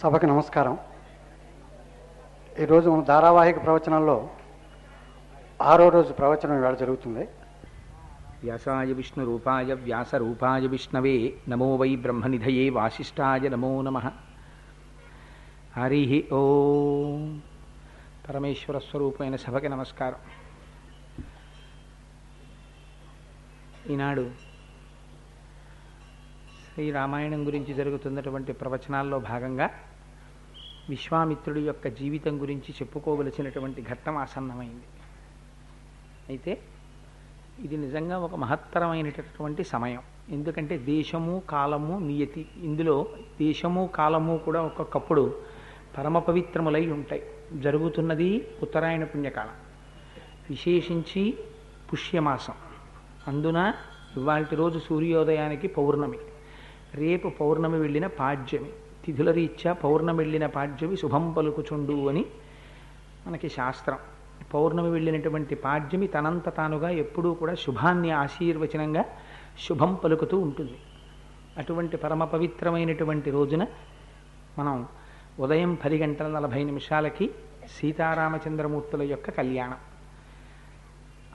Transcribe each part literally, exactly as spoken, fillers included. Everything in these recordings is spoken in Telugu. సభకు నమస్కారం. ఈరోజు మన ధారావాహిక ప్రవచనాల్లో ఆరో రోజు ప్రవచనం ఇవాళ జరుగుతుంది. వ్యాసాయ విష్ణు రూపాయ వ్యాస రూపాయ విష్ణవే నమో వై బ్రహ్మనిధయే వాసిష్ఠాయ నమో నమః. హరి ఓం. పరమేశ్వర స్వరూపమైన సభకి నమస్కారం. ఈనాడు ఈ రామాయణం గురించి జరుగుతున్నటువంటి ప్రవచనాల్లో భాగంగా విశ్వామిత్రుడి యొక్క జీవితం గురించి చెప్పుకోవలసినటువంటి ఘట్టం ఆసన్నమైంది. అయితే ఇది నిజంగా ఒక మహత్తరమైనటువంటి సమయం. ఎందుకంటే దేశము కాలము నియతి, ఇందులో దేశము కాలము కూడా ఒక్కొక్కప్పుడు పరమ పవిత్రములై ఉంటాయి. జరుగుతున్నది ఉత్తరాయణ పుణ్యకాలం, విశేషించి పుష్యమాసం. అందున ఇవాళ రోజు సూర్యోదయానికి పౌర్ణమి, రేపు పౌర్ణమి వెళ్ళిన పాడ్యమి. తిథుల రీత్యా పౌర్ణమి వెళ్ళిన పాడ్యమి శుభం పలుకుచుండు అని మనకి శాస్త్రం. పౌర్ణమి వెళ్ళినటువంటి పాడ్యమి తనంత తానుగా ఎప్పుడూ కూడా శుభాన్ని ఆశీర్వచనంగా శుభం పలుకుతూ ఉంటుంది. అటువంటి పరమ పవిత్రమైనటువంటి రోజున మనం ఉదయం పది గంటల నలభై నిమిషాలకి సీతారామచంద్రమూర్తుల యొక్క కళ్యాణం,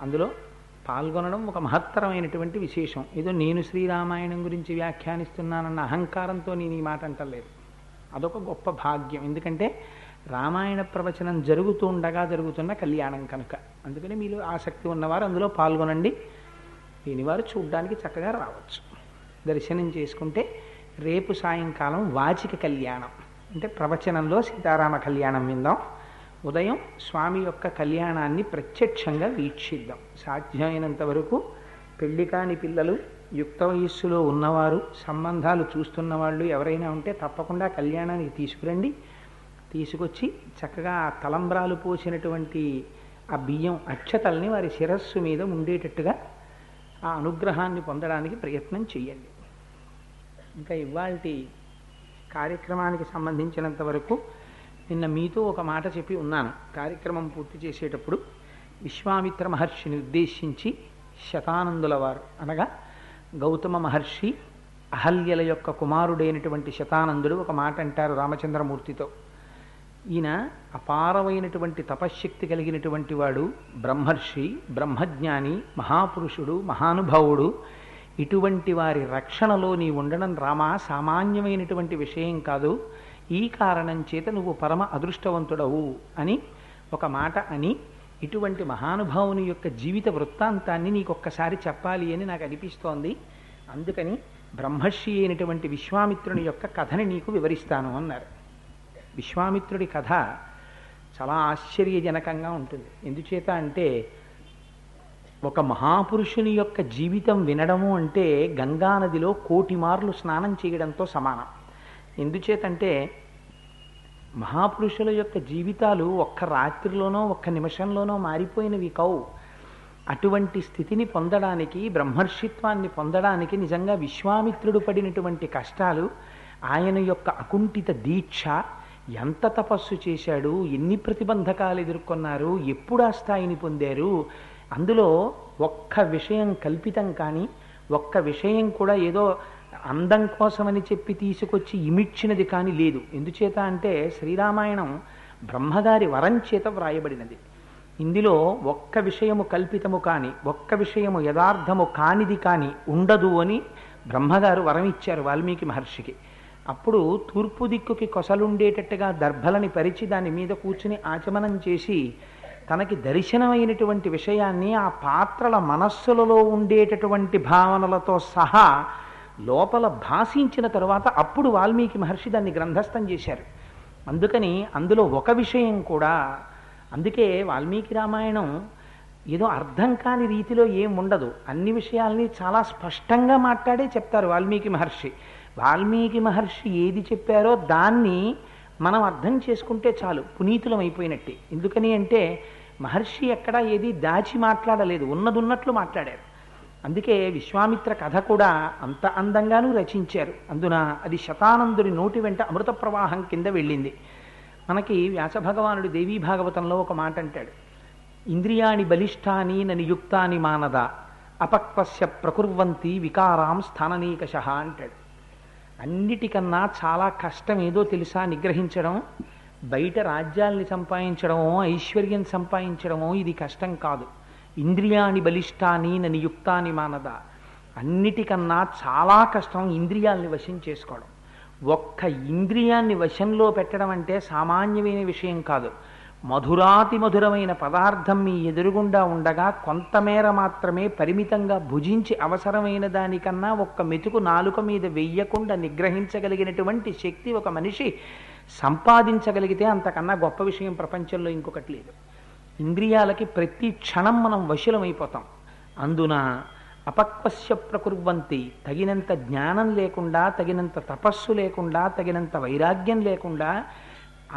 అందులో పాల్గొనడం ఒక మహత్తరమైనటువంటి విశేషం. ఏదో నేను శ్రీరామాయణం గురించి వ్యాఖ్యానిస్తున్నానన్న అహంకారంతో నేను ఈ మాట అంటలేదు. అదొక గొప్ప భాగ్యం. ఎందుకంటే రామాయణ ప్రవచనం జరుగుతూ ఉండగా జరుగుతున్న కళ్యాణం కనుక. అందుకని మీరు ఆసక్తి ఉన్నవారు అందులో పాల్గొనండి. దీనివారు చూడ్డానికి చక్కగా రావచ్చు, దర్శనం చేసుకుంటే. రేపు సాయంకాలం వాచిక కళ్యాణం, అంటే ప్రవచనంలో సీతారామ కళ్యాణం విందాం. ఉదయం స్వామి యొక్క కళ్యాణాన్ని ప్రత్యక్షంగా వీక్షిద్దాం. సాధ్యమైనంత వరకు పెళ్లి కాని పిల్లలు, యుక్త వయస్సులో ఉన్నవారు, సంబంధాలు చూస్తున్న వాళ్ళు ఎవరైనా ఉంటే తప్పకుండా కళ్యాణానికి తీసుకురండి. తీసుకొచ్చి చక్కగా తలంబ్రాలు పోసినటువంటి ఆ బియ్యం అక్షతల్ని వారి శిరస్సు మీద ఉండేటట్టుగా ఆ అనుగ్రహాన్ని పొందడానికి ప్రయత్నం చేయండి. ఇంకా ఇవాల్టి కార్యక్రమానికి సంబంధించినంత వరకు నిన్న మీతో ఒక మాట చెప్పి ఉన్నాను. కార్యక్రమం పూర్తి చేసేటప్పుడు విశ్వామిత్ర మహర్షిని ఉద్దేశించి శతానందుల వారు, అనగా గౌతమ మహర్షి అహల్యల యొక్క కుమారుడైనటువంటి శతానందుడు ఒక మాట అంటారు రామచంద్రమూర్తితో. ఈయన అపారమైనటువంటి తపశ్శక్తి కలిగినటువంటి వాడు, బ్రహ్మర్షి, బ్రహ్మజ్ఞాని, మహాపురుషుడు, మహానుభావుడు. ఇటువంటి వారి రక్షణలో నీ ఉండడం రామా సామాన్యమైనటువంటి విషయం కాదు. ఈ కారణం చేత నువ్వు పరమ అదృష్టవంతుడవు అని ఒక మాట అని, ఇటువంటి మహానుభావుని యొక్క జీవిత వృత్తాంతాన్ని నీకొక్కసారి చెప్పాలి అని నాకు అనిపిస్తోంది. అందుకని బ్రహ్మర్షి అయినటువంటి విశ్వామిత్రుని యొక్క కథని నీకు వివరిస్తాను అన్నారు. విశ్వామిత్రుడి కథ చాలా ఆశ్చర్యజనకంగా ఉంటుంది. ఎందుచేత అంటే ఒక మహాపురుషుని యొక్క జీవితం వినడము అంటే గంగానదిలో కోటి మార్లు స్నానం చేయడంతో సమానం. ఎందుచేతంటే మహాపురుషుల యొక్క జీవితాలు ఒక్క రాత్రిలోనో ఒక్క నిమిషంలోనో మారిపోయినవి కావు. అటువంటి స్థితిని పొందడానికి, బ్రహ్మర్షిత్వాన్ని పొందడానికి నిజంగా విశ్వామిత్రుడు పడినటువంటి కష్టాలు, ఆయన యొక్క అకుంఠిత దీక్ష, ఎంత తపస్సు చేశాడు, ఎన్ని ప్రతిబంధకాలు ఎదుర్కొన్నారు, ఎప్పుడు ఆ స్థాయిని పొందారు. అందులో ఒక్క విషయం కల్పితం కానీ, ఒక్క విషయం కూడా ఏదో అందం కోసమని చెప్పి తీసుకొచ్చి ఇమిడ్చినది కానీ లేదు. ఎందుచేత అంటే శ్రీరామాయణం బ్రహ్మగారి వరం చేత వ్రాయబడినది. ఇందులో ఒక్క విషయము కల్పితము కానీ, ఒక్క విషయము యథార్థము కానిది కానీ ఉండదు అని బ్రహ్మగారు వరం ఇచ్చారు వాల్మీకి మహర్షికి. అప్పుడు తూర్పు దిక్కుకి కొసలుండేటట్టుగా దర్భలని పరిచి దాని మీద కూర్చుని ఆచమనం చేసి తనకి దర్శనమైనటువంటి విషయాన్ని ఆ పాత్రల మనస్సులలో ఉండేటటువంటి భావనలతో సహా లోపల భాషించిన తర్వాత అప్పుడు వాల్మీకి మహర్షి దాన్ని గ్రంథస్థం చేశారు. అందుకని అందులో ఒక విషయం కూడా, అందుకే వాల్మీకి రామాయణం ఏదో అర్థం కాని రీతిలో ఏం ఉండదు. అన్ని విషయాల్ని చాలా స్పష్టంగా మాట్లాడే చెప్తారు వాల్మీకి మహర్షి. వాల్మీకి మహర్షి ఏది చెప్పారో దాన్ని మనం అర్థం చేసుకుంటే చాలు, పునీతులం అయిపోయినట్టే. ఎందుకని అంటే మహర్షి ఎక్కడా ఏది దాచి మాట్లాడలేదు, ఉన్నది ఉన్నట్లు మాట్లాడారు. అందుకే విశ్వామిత్ర కథ కూడా అంత అందంగానూ రచించారు. అందున అది శతానందుడి నోటి వెంట అమృత ప్రవాహం కింద వెళ్ళింది. మనకి వ్యాస భగవానుడు దేవీ భాగవతంలో ఒక మాట అంటాడు, ఇంద్రియాణి బలిష్టాని నియుక్తాని మానద అపక్వస్య ప్రకుర్వంతి వికారాం స్థాననీకష అంటాడు. అన్నిటికన్నా చాలా కష్టం ఏదో తెలుసా నిగ్రహించడం. బయట రాజ్యాల్ని సంపాదించడమో ఐశ్వర్యం సంపాదించడమో ఇది కష్టం కాదు. ఇంద్రియాన్ని బలిష్టాని నియుక్తాని మానద. అన్నిటికన్నా చాలా కష్టం ఇంద్రియాల్ని వశం చేసుకోవడం. ఒక్క ఇంద్రియాన్ని వశంలో పెట్టడం అంటే సామాన్యమైన విషయం కాదు. మధురాతి మధురమైన పదార్థం మీ ఎదురుగుండా ఉండగా కొంతమేర మాత్రమే పరిమితంగా భుజించి అవసరమైన దానికన్నా ఒక్క మెతుకు నాలుక మీద వెయ్యకుండా నిగ్రహించగలిగినటువంటి శక్తి ఒక మనిషి సంపాదించగలిగితే అంతకన్నా గొప్ప విషయం ప్రపంచంలో ఇంకొకటి లేదు. ఇంద్రియాలకి ప్రతి క్షణం మనం వశులమైపోతాం. అందున అపక్వస్య ప్రకుర్వంతి, తగినంత జ్ఞానం లేకుండా, తగినంత తపస్సు లేకుండా, తగినంత వైరాగ్యం లేకుండా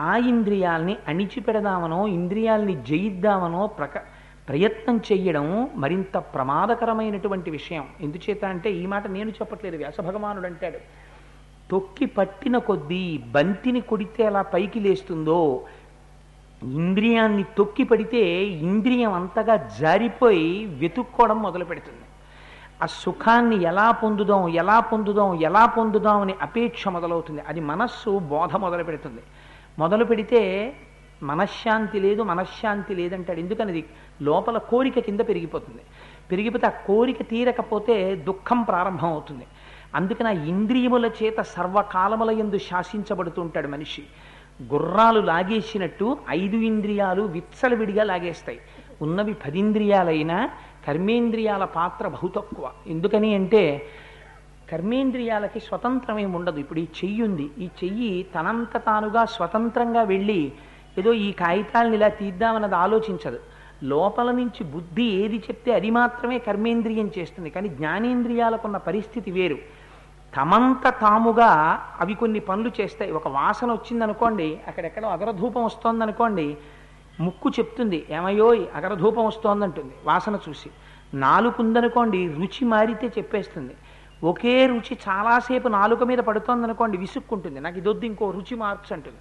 ఆ ఇంద్రియాల్ని అణిచిపెడదామనో ఇంద్రియాల్ని జయిద్దామనో ప్రక ప్రయత్నం చేయడం మరింత ప్రమాదకరమైనటువంటి విషయం. ఎందుచేత అంటే ఈ మాట నేను చెప్పట్లేదు, వ్యాస భగవానుడు అంటాడు, తొక్కి పట్టిన కొద్దీ బంతిని కొడితే ఎలా పైకి లేస్తుందో ఇంద్రియాన్ని తొక్కి పడితే ఇంద్రియం అంతగా జారిపోయి వెతుక్కోవడం మొదలు పెడుతుంది. ఆ సుఖాన్ని ఎలా పొందుదాం ఎలా పొందుదాం ఎలా పొందుదాం అని అపేక్ష మొదలవుతుంది. అది మనస్సు బోధ మొదలు పెడుతుంది. మొదలు పెడితే మనశ్శాంతి లేదు మనశ్శాంతి లేదంటాడు. ఎందుకనేది లోపల కోరిక కింద పెరిగిపోతుంది. పెరిగిపోతే ఆ కోరిక తీరకపోతే దుఃఖం ప్రారంభం అవుతుంది. అందుకని ఆ ఇంద్రియముల చేత సర్వకాలముల యందు శాసించబడుతుంటాడు మనిషి. గుర్రాలు లాగేసినట్టు ఐదు ఇంద్రియాలు విత్సలవిడిగా లాగేస్తాయి. ఉన్నవి పదింద్రియాలైనా కర్మేంద్రియాల పాత్ర బహు తక్కువ. ఎందుకని అంటే కర్మేంద్రియాలకి స్వతంత్రం ఏమి ఉండదు. ఇప్పుడు ఈ చెయ్యి ఉంది, ఈ చెయ్యి తనంత తానుగా స్వతంత్రంగా వెళ్ళి ఏదో ఈ కాగితాలను ఇలా తీద్దామన్నది ఆలోచించదు. లోపల నుంచి బుద్ధి ఏది చెప్తే అది మాత్రమే కర్మేంద్రియం చేస్తుంది. కానీ జ్ఞానేంద్రియాలకు ఉన్న పరిస్థితి వేరు. తమంత తాముగా అవి కొన్ని పనులు చేస్తాయి. ఒక వాసన వచ్చిందనుకోండి, అక్కడెక్కడో అగరధూపం వస్తోందనుకోండి, ముక్కు చెప్తుంది ఏమయోయ్ అగరధూపం వస్తోందంటుంది వాసన చూసి. నాలుక ఉందనుకోండి, రుచి మారితే చెప్పేస్తుంది. ఒకే రుచి చాలాసేపు నాలుక మీద పడుతోందనుకోండి, విసుక్కుంటుంది, నాకు ఇదొద్దు ఇంకో రుచి మార్చు అంటుంది.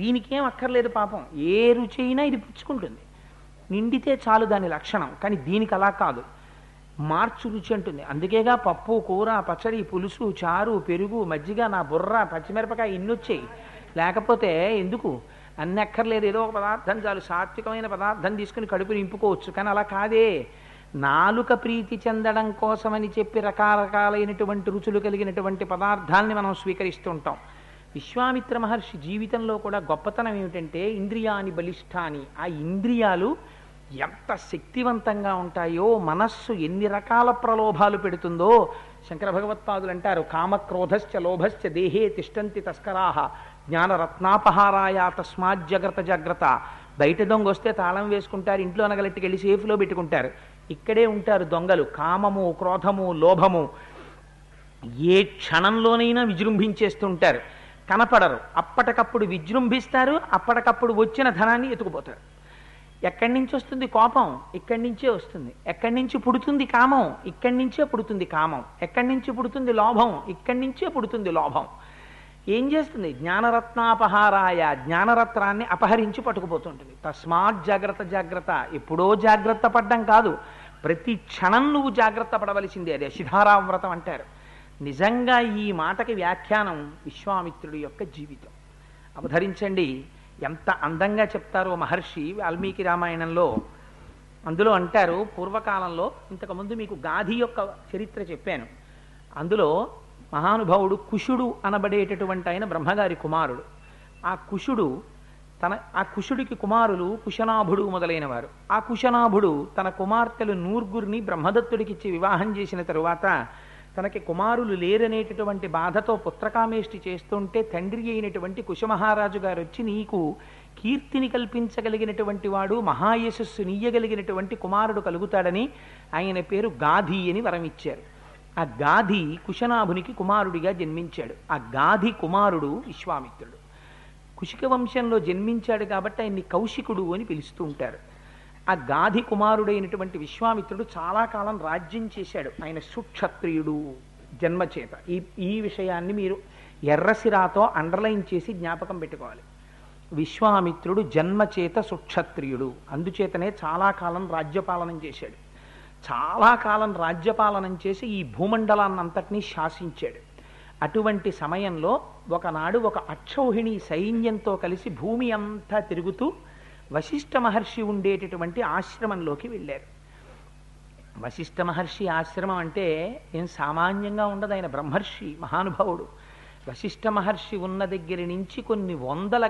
దీనికేం అక్కర్లేదు పాపం, ఏ రుచి అయినా ఇది పుచ్చుకుంటుంది, నిండితే చాలు దాని లక్షణం. కానీ దీనికి అలా కాదు, మార్చు రుచి అంటుంది. అందుకేగా పప్పు, కూర, పచ్చడి, పులుసు, చారు, పెరుగు, మజ్జిగ, నా బుర్ర, పచ్చిమిరపకాయ ఇన్ని వచ్చాయి. లేకపోతే ఎందుకు అన్ని అక్కర్లేదు, ఏదో ఒక పదార్థం చాలు, సాత్వికమైన పదార్థం తీసుకుని కడుపు నింపుకోవచ్చు. కానీ అలా కాదే, నాలుక ప్రీతి చెందడం కోసమని చెప్పి రకరకాలైనటువంటి రుచులు కలిగినటువంటి పదార్థాలని మనం స్వీకరిస్తూ ఉంటాం. విశ్వామిత్ర మహర్షి జీవితంలో కూడా గొప్పతనం ఏమిటంటే ఇంద్రియాని బలిష్టాని, ఆ ఇంద్రియాలు ఎంత శక్తివంతంగా ఉంటాయో, మనస్సు ఎన్ని రకాల ప్రలోభాలు పెడుతుందో. శంకర భగవత్పాదులు అంటారు, కామక్రోధశ్చ లోభశ్చ దేహే తిష్టంతి తస్కరాహ జ్ఞానరత్నాపహారాయ తస్మాత్ జాగ్రత్త జాగ్రత్త. బయట దొంగ వస్తే తాళం వేసుకుంటారు, ఇంట్లో నగలెట్టుకెళ్ళి సేఫ్లో పెట్టుకుంటారు. ఇక్కడే ఉంటారు దొంగలు. కామము, క్రోధము, లోభము ఏ క్షణంలోనైనా విజృంభించేస్తుంటారు, కనపడరు. అప్పటికప్పుడు విజృంభిస్తారు, అప్పటికప్పుడు వచ్చిన ధనాన్ని ఎత్తుకుపోతారు. ఎక్కడి నుంచి వస్తుంది కోపం? ఇక్కడి నుంచే వస్తుంది. ఎక్కడి నుంచి పుడుతుంది కామం? ఇక్కడి నుంచే పుడుతుంది కామం. ఎక్కడి నుంచి పుడుతుంది లోభం? ఇక్కడి నుంచే పుడుతుంది లోభం. ఏం చేస్తుంది? జ్ఞానరత్నాపహారాయ, జ్ఞానరత్నాన్ని అపహరించి పట్టుకుపోతుంటుంది. తస్మాత్ జాగ్రత్త జాగ్రత్త. ఎప్పుడో జాగ్రత్త పడ్డం కాదు, ప్రతి క్షణం నువ్వు జాగ్రత్త పడవలసిందే. అదే శిధారావ్రతం అంటారు. నిజంగా ఈ మాటకి వ్యాఖ్యానం విశ్వామిత్రుడి యొక్క జీవితం. అవధరించండి, ఎంత అందంగా చెప్తారో మహర్షి వాల్మీకి రామాయణంలో. అందులో అంటారు, పూర్వకాలంలో, ఇంతకుముందు మీకు గాధి యొక్క చరిత్ర చెప్పాను, అందులో మహానుభావుడు కుషుడు అనబడేటటువంటి ఆయన బ్రహ్మగారి కుమారుడు. ఆ కుషుడు తన ఆ కుషుడికి కుమారులు కుశనాభుడు మొదలైనవారు. ఆ కుశనాభుడు తన కుమార్తెలు నూర్గురిని బ్రహ్మదత్తుడికిచ్చి వివాహం చేసిన తరువాత తనకి కుమారులు లేరనేటటువంటి బాధతో పుత్రకామేష్టి చేస్తుంటే తండ్రి అయినటువంటి కుశమహారాజు గారు వచ్చి, నీకు కీర్తిని కల్పించగలిగినటువంటి వాడు, మహాయశస్సు నీయగలిగినటువంటి కుమారుడు కలుగుతాడని ఆయన పేరు గాధి అని వరం ఇచ్చారు. ఆ గాధి కుశనాభునికి కుమారుడిగా జన్మించాడు. ఆ గాధి కుమారుడు విశ్వామిత్రుడు. కుశిక వంశంలో జన్మించాడు కాబట్టి ఆయన్ని కౌశికుడు అని పిలుస్తూ ఉంటారు. ఆ గాధి కుమారుడైనటువంటి విశ్వామిత్రుడు చాలా కాలం రాజ్యం చేశాడు. ఆయన సుక్షత్రియుడు జన్మచేత. ఈ ఈ విషయాన్ని మీరు ఎర్రసిరాతో అండర్లైన్ చేసి జ్ఞాపకం పెట్టుకోవాలి. విశ్వామిత్రుడు జన్మచేత సుక్షత్రియుడు, అందుచేతనే చాలా కాలం రాజ్యపాలనం చేశాడు. చాలా కాలం రాజ్యపాలనం చేసి ఈ భూమండలాన్నంతటినీ శాసించాడు. అటువంటి సమయంలో ఒకనాడు ఒక అక్షౌహిణి సైన్యంతో కలిసి భూమి అంతా తిరుగుతూ వశిష్ఠ మహర్షి ఉండేటటువంటి ఆశ్రమంలోకి వెళ్ళారు. వశిష్ఠ మహర్షి ఆశ్రమం అంటే ఏం సామాన్యంగా ఉండదు, ఆయన బ్రహ్మర్షి మహానుభావుడు. వశిష్ఠ మహర్షి ఉన్న దగ్గర నుంచి కొన్ని వందల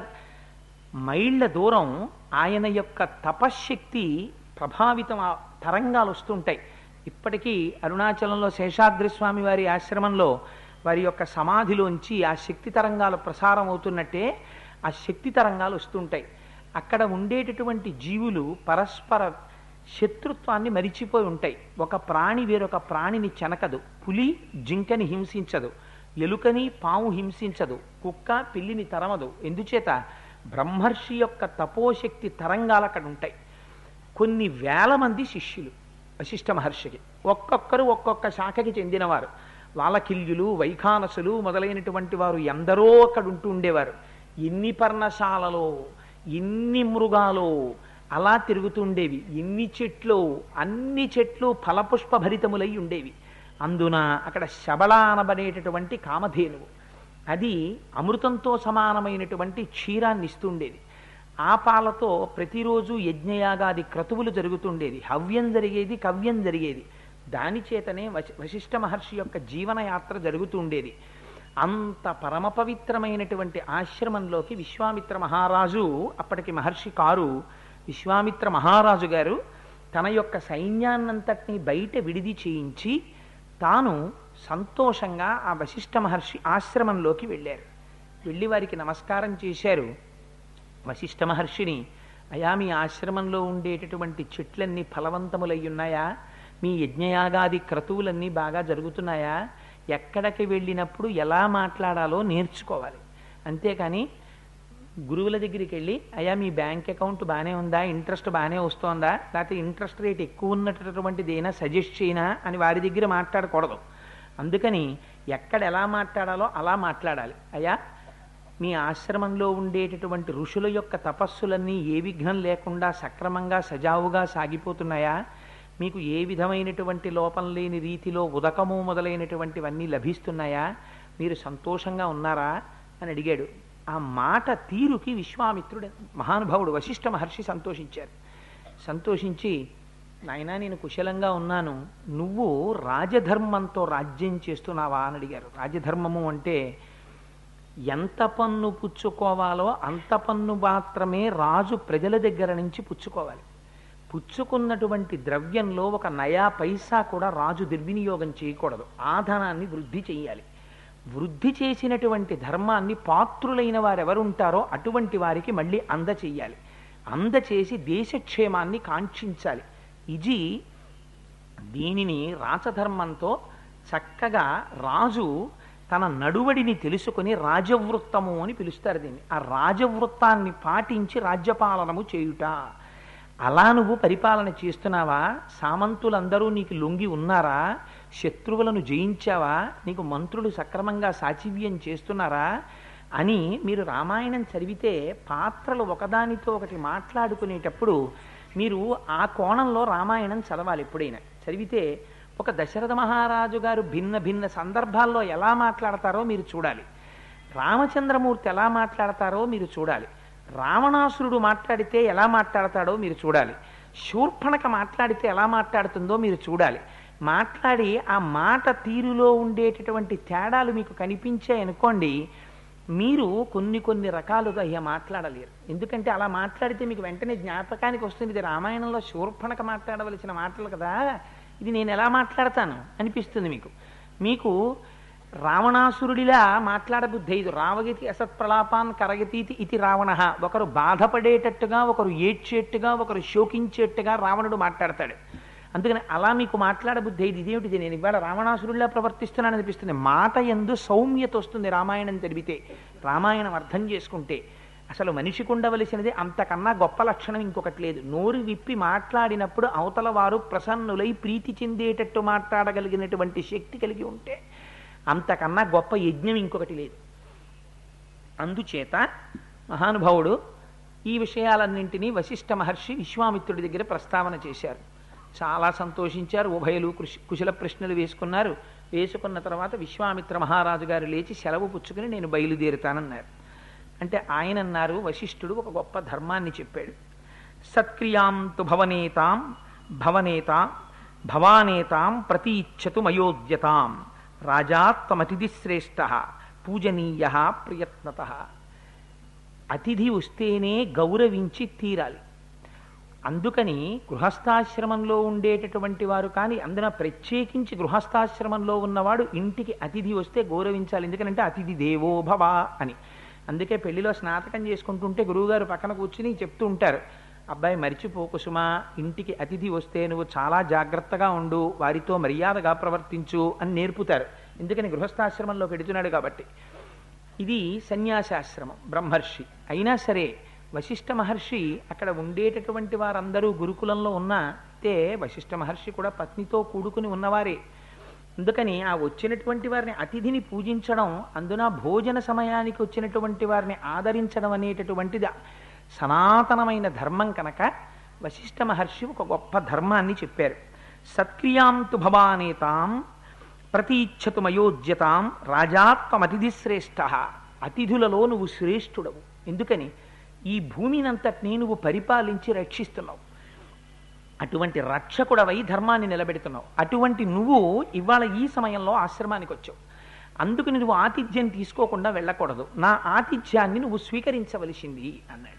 మైళ్ళ దూరం ఆయన యొక్క తపశ్శక్తి ప్రభావితం తరంగాలు వస్తుంటాయి. ఇప్పటికీ అరుణాచలంలో శేషాద్రిస్వామి వారి ఆశ్రమంలో వారి యొక్క సమాధిలోంచి ఆ శక్తి తరంగాలు ప్రసారం అవుతున్నట్టే ఆ శక్తి తరంగాలు వస్తుంటాయి. అక్కడ ఉండేటటువంటి జీవులు పరస్పర శత్రుత్వాన్ని మరిచిపోయి ఉంటాయి. ఒక ప్రాణి వేరొక ప్రాణిని చెనకదు, పులి జింకని హింసించదు, ఎలుకని పాము హింసించదు, కుక్క పిల్లిని తరమదు. ఎందుచేత బ్రహ్మర్షి యొక్క తపోశక్తి తరంగాలు అక్కడ ఉంటాయి. కొన్ని వేల మంది శిష్యులు వశిష్ఠ మహర్షికి, ఒక్కొక్కరు ఒక్కొక్క శాఖకి చెందినవారు. వాలకిల్యులు వైఖానసులు మొదలైనటువంటి వారు ఎందరో అక్కడ ఉంటూ ఉండేవారు. ఎన్ని పర్ణశాలలో, ఎన్ని మృగాలు అలా తిరుగుతుండేవి, ఎన్ని చెట్లు, అన్ని చెట్లు ఫలపుష్ప భరితములై ఉండేవి. అందున అక్కడ శబళ అనబడేటటువంటి కామధేనువు, అది అమృతంతో సమానమైనటువంటి క్షీరాన్ని ఇస్తుండేది. ఆ పాలతో ప్రతిరోజు యజ్ఞయాగాది క్రతువులు జరుగుతుండేది, హవ్యం జరిగేది, కవ్యం జరిగేది. దాని చేతనే వశిష్ఠ మహర్షి యొక్క జీవనయాత్ర జరుగుతుండేది. అంత పరమ పవిత్రమైనటువంటి ఆశ్రమంలోకి విశ్వామిత్ర మహారాజు, అప్పటికి మహర్షి కారు, విశ్వామిత్ర మహారాజు గారు తన యొక్క సైన్యాన్నంతటినీ బయట విడిది చేయించి తాను సంతోషంగా ఆ వశిష్ఠ మహర్షి ఆశ్రమంలోకి వెళ్ళారు. వెళ్ళి వారికి నమస్కారం చేశారు. వశిష్ఠ మహర్షిని, అయా మీ ఆశ్రమంలో ఉండేటటువంటి చెట్లన్నీ ఫలవంతములయ్యున్నాయా, మీ యజ్ఞయాగాది క్రతువులన్నీ బాగా జరుగుతున్నాయా, ఎక్కడికి వెళ్ళినప్పుడు ఎలా మాట్లాడాలో నేర్చుకోవాలి, అంతేకాని గురువుల దగ్గరికి వెళ్ళి అయ్యా మీ బ్యాంక్ అకౌంట్ బాగానే ఉందా, ఇంట్రెస్ట్ బాగానే వస్తుందా, లేకపోతే ఇంట్రెస్ట్ రేట్ ఎక్కువ ఉన్నటువంటిది ఏనా సజెస్ట్ చేయనా అని వారి దగ్గర మాట్లాడకూడదు. అందుకని ఎక్కడ ఎలా మాట్లాడాలో అలా మాట్లాడాలి. అయ్యా మీ ఆశ్రమంలో ఉండేటటువంటి ఋషుల యొక్క తపస్సులన్నీ ఏ విఘ్నం లేకుండా సక్రమంగా సజావుగా సాగిపోతున్నాయా, మీకు ఏ విధమైనటువంటి లోపం లేని రీతిలో ఉదకము మొదలైనటువంటివన్నీ లభిస్తున్నాయా, మీరు సంతోషంగా ఉన్నారా అని అడిగాడు. ఆ మాట తీరుకి విశ్వామిత్రుడు మహానుభావుడు వశిష్ఠ మహర్షి సంతోషించారు. సంతోషించి, నాయనా నేను కుశలంగా ఉన్నాను, నువ్వు రాజధర్మంతో రాజ్యం చేస్తున్నావా అని అడిగారు. రాజధర్మము అంటే ఎంత పన్ను పుచ్చుకోవాలో అంత పన్ను మాత్రమే రాజు ప్రజల దగ్గర నుంచి పుచ్చుకోవాలి. పుచ్చుకున్నటువంటి ద్రవ్యంలో ఒక నయా పైసా కూడా రాజు దుర్వినియోగం చేయకూడదు. ఆ ధనాన్ని వృద్ధి చేయాలి. వృద్ధి చేసినటువంటి ధర్మాన్ని పాత్రులైన వారెవరుంటారో అటువంటి వారికి మళ్ళీ అందచేయాలి. అందచేసి దేశక్షేమాన్ని కాంక్షించాలి. ఇది దీనిని రాజధర్మంతో చక్కగా రాజు తన నడువడిని తెలుసుకుని రాజవృత్తము అని పిలుస్తారు దీన్ని. ఆ రాజవృత్తాన్ని పాటించి రాజ్యపాలనము చేయుట. అలా నువ్వు పరిపాలన చేస్తున్నావా, సామంతులందరూ నీకు లొంగి ఉన్నారా, శత్రువులను జయించావా, నీకు మంత్రులు సక్రమంగా సాచివ్యం చేస్తున్నారా అని మీరు రామాయణం చదివితే పాత్రలు ఒకదానితో ఒకటి మాట్లాడుకునేటప్పుడు మీరు ఆ కోణంలో రామాయణం చదవాలి. ఎప్పుడైనా చదివితే ఒక దశరథ మహారాజు గారు భిన్న భిన్న సందర్భాల్లో ఎలా మాట్లాడతారో మీరు చూడాలి, రామచంద్రమూర్తి ఎలా మాట్లాడతారో మీరు చూడాలి, రావణాసురుడు మాట్లాడితే ఎలా మాట్లాడతాడో మీరు చూడాలి, శూర్పణక మాట్లాడితే ఎలా మాట్లాడుతుందో మీరు చూడాలి. మాట్లాడి ఆ మాట తీరులో ఉండేటటువంటి తేడాలు మీకు కనిపించాయనుకోండి, మీరు కొన్ని కొన్ని రకాలుగా ఇక మాట్లాడలేరు. ఎందుకంటే అలా మాట్లాడితే మీకు వెంటనే జ్ఞాపకానికి వస్తుంది, ఇది రామాయణంలో శూర్పణక మాట్లాడవలసిన మాటలు కదా, ఇది నేను ఎలా మాట్లాడతాను అనిపిస్తుంది మీకు. మీకు రావణాసురుడిలా మాట్లాడబుద్ధి ఇది. రావగితి అసత్ప్రలాపాన్ కరగతీతి ఇది రావణ. ఒకరు బాధపడేటట్టుగా, ఒకరు ఏడ్చేట్టుగా, ఒకరు శోకించేట్టుగా రావణుడు మాట్లాడతాడు. అందుకని అలా మీకు మాట్లాడబుద్ధి ఇది, ఇదేమిటిది నేను ఇవాళ రావణాసురుడిలా ప్రవర్తిస్తున్నాను అనిపిస్తుంది. మాట ఎందు సౌమ్యత వస్తుంది రామాయణం తెలివితే, రామాయణం అర్థం చేసుకుంటే. అసలు మనిషికి ఉండవలసినది అంతకన్నా గొప్ప లక్షణం ఇంకొకటి లేదు. నోరు విప్పి మాట్లాడినప్పుడు అవతల వారు ప్రసన్నులై ప్రీతి చెందేటట్టు మాట్లాడగలిగినటువంటి శక్తి కలిగి ఉంటే అంతకన్నా గొప్ప యజ్ఞం ఇంకొకటి లేదు. అందుచేత మహానుభావుడు ఈ విషయాలన్నింటినీ వశిష్ఠ మహర్షి విశ్వామిత్రుడి దగ్గర ప్రస్తావన చేశారు. చాలా సంతోషించారు. ఉభయలు కుశల ప్రశ్నలు వేసుకున్నారు. వేసుకున్న తర్వాత విశ్వామిత్ర మహారాజు గారు లేచి సెలవు పుచ్చుకుని నేను బయలుదేరుతానన్నారు. అంటే ఆయన అన్నారు, వశిష్ఠుడు ఒక గొప్ప ధర్మాన్ని చెప్పాడు. సత్క్రియాం తు భవనేతాం భవనేతాం భవానేతాం ప్రతీచ్ఛతు మయోద్యతాం రాజా త్వమతిథి శ్రేష్ఠః పూజనీయః ప్రయత్నతః. అతిథి వస్తేనే గౌరవించి తీరాలి. అందుకని గృహస్థాశ్రమంలో ఉండేటటువంటి వారు కానీ, అందున ప్రత్యేకించి గృహస్థాశ్రమంలో ఉన్నవాడు ఇంటికి అతిథి వస్తే గౌరవించాలి. ఎందుకంటే అతిథి దేవోభవ అని. అందుకే పెళ్లిలో స్నాతకం చేసుకుంటుంటే గురువుగారు పక్కన కూర్చుని చెప్తూ ఉంటారు, అబ్బాయి మరిచిపోకుసుమా, ఇంటికి అతిథి వస్తే నువ్వు చాలా జాగ్రత్తగా ఉండు, వారితో మర్యాదగా ప్రవర్తించు అని నేర్పుతారు. ఎందుకని గృహస్థాశ్రమంలో పెడుతున్నాడు కాబట్టి. ఇది సన్యాసాశ్రమం, బ్రహ్మర్షి అయినా సరే వశిష్ఠ మహర్షి అక్కడ ఉండేటటువంటి వారందరూ గురుకులంలో ఉన్న తే వశిష్ఠ మహర్షి కూడా పత్నితో కూడుకుని ఉన్నవారే. అందుకని ఆ వచ్చినటువంటి వారిని అతిథిని పూజించడం, అందున భోజన సమయానికి వచ్చినటువంటి వారిని ఆదరించడం అనేటటువంటిది సనాతనమైన ధర్మం కనుక వశిష్ఠ మహర్షి ఒక గొప్ప ధర్మాన్ని చెప్పారు. సత్క్రియాం తు భవానేతాం ప్రతీచ్ఛతు మయోజ్యతాం రాజా త్వమతిథి శ్రేష్ఠః. అతిథులలో నువ్వు శ్రేష్ఠుడవు. ఎందుకని ఈ భూమినంతటినీ నువ్వు పరిపాలించి రక్షిస్తున్నావు. అటువంటి రక్షకుడవై ధర్మాన్ని నిలబెడుతున్నావు. అటువంటి నువ్వు ఇవాళ ఈ సమయంలో ఆశ్రమానికి వచ్చావు. అందుకు నువ్వు ఆతిథ్యం తీసుకోకుండా వెళ్ళకూడదు, నా ఆతిథ్యాన్ని నువ్వు స్వీకరించవలసింది అన్నాడు.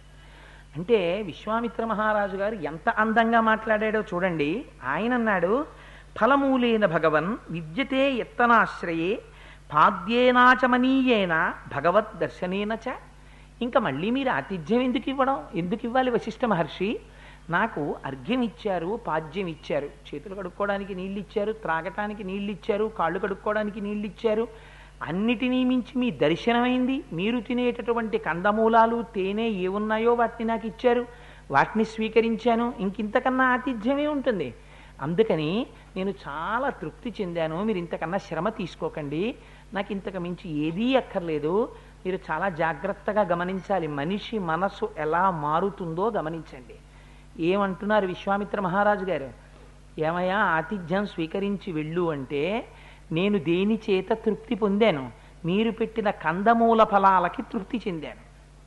అంటే విశ్వామిత్ర మహారాజు గారు ఎంత అందంగా మాట్లాడాడో చూడండి. ఆయన అన్నాడు, ఫలమూలేన భగవన్ విద్యతే యత్తనాశ్రయే పాద్యేనాచమనీయేన భగవద్ దర్శనేన చ. ఇంకా మళ్ళీ మీరు ఆతిథ్యం ఎందుకు ఇవ్వడం, ఎందుకు ఇవ్వాలి వశిష్ఠ మహర్షి? నాకు అర్ఘ్యం ఇచ్చారు, పాద్యం ఇచ్చారు, చేతులు కడుక్కోవడానికి నీళ్ళు ఇచ్చారు, త్రాగటానికి నీళ్ళు ఇచ్చారు, కాళ్ళు కడుక్కోవడానికి నీళ్ళు ఇచ్చారు. అన్నిటినీ మించి మీ దర్శనమైంది. మీరు తినేటటువంటి కందమూలాలు, తేనె ఏమున్నాయో వాటిని నాకు ఇచ్చారు, వాటిని స్వీకరించాను. ఇంకింతకన్నా ఆతిథ్యమే ఉంటుంది. అందుకని నేను చాలా తృప్తి చెందాను. మీరు ఇంతకన్నా శ్రమ తీసుకోకండి, నాకు ఇంతకు మించి ఏదీ అక్కర్లేదు. మీరు చాలా జాగ్రత్తగా గమనించాలి, మనిషి మనసు ఎలా మారుతుందో గమనించండి. ఏమంటున్నారు విశ్వామిత్ర మహారాజు గారు? ఏమయ్యా, ఆతిథ్యం స్వీకరించి వెళ్ళు అంటే నేను దేని చేత తృప్తి పొందాను? మీరు పెట్టిన కందమూల ఫలాలకి తృప్తి చెందాను,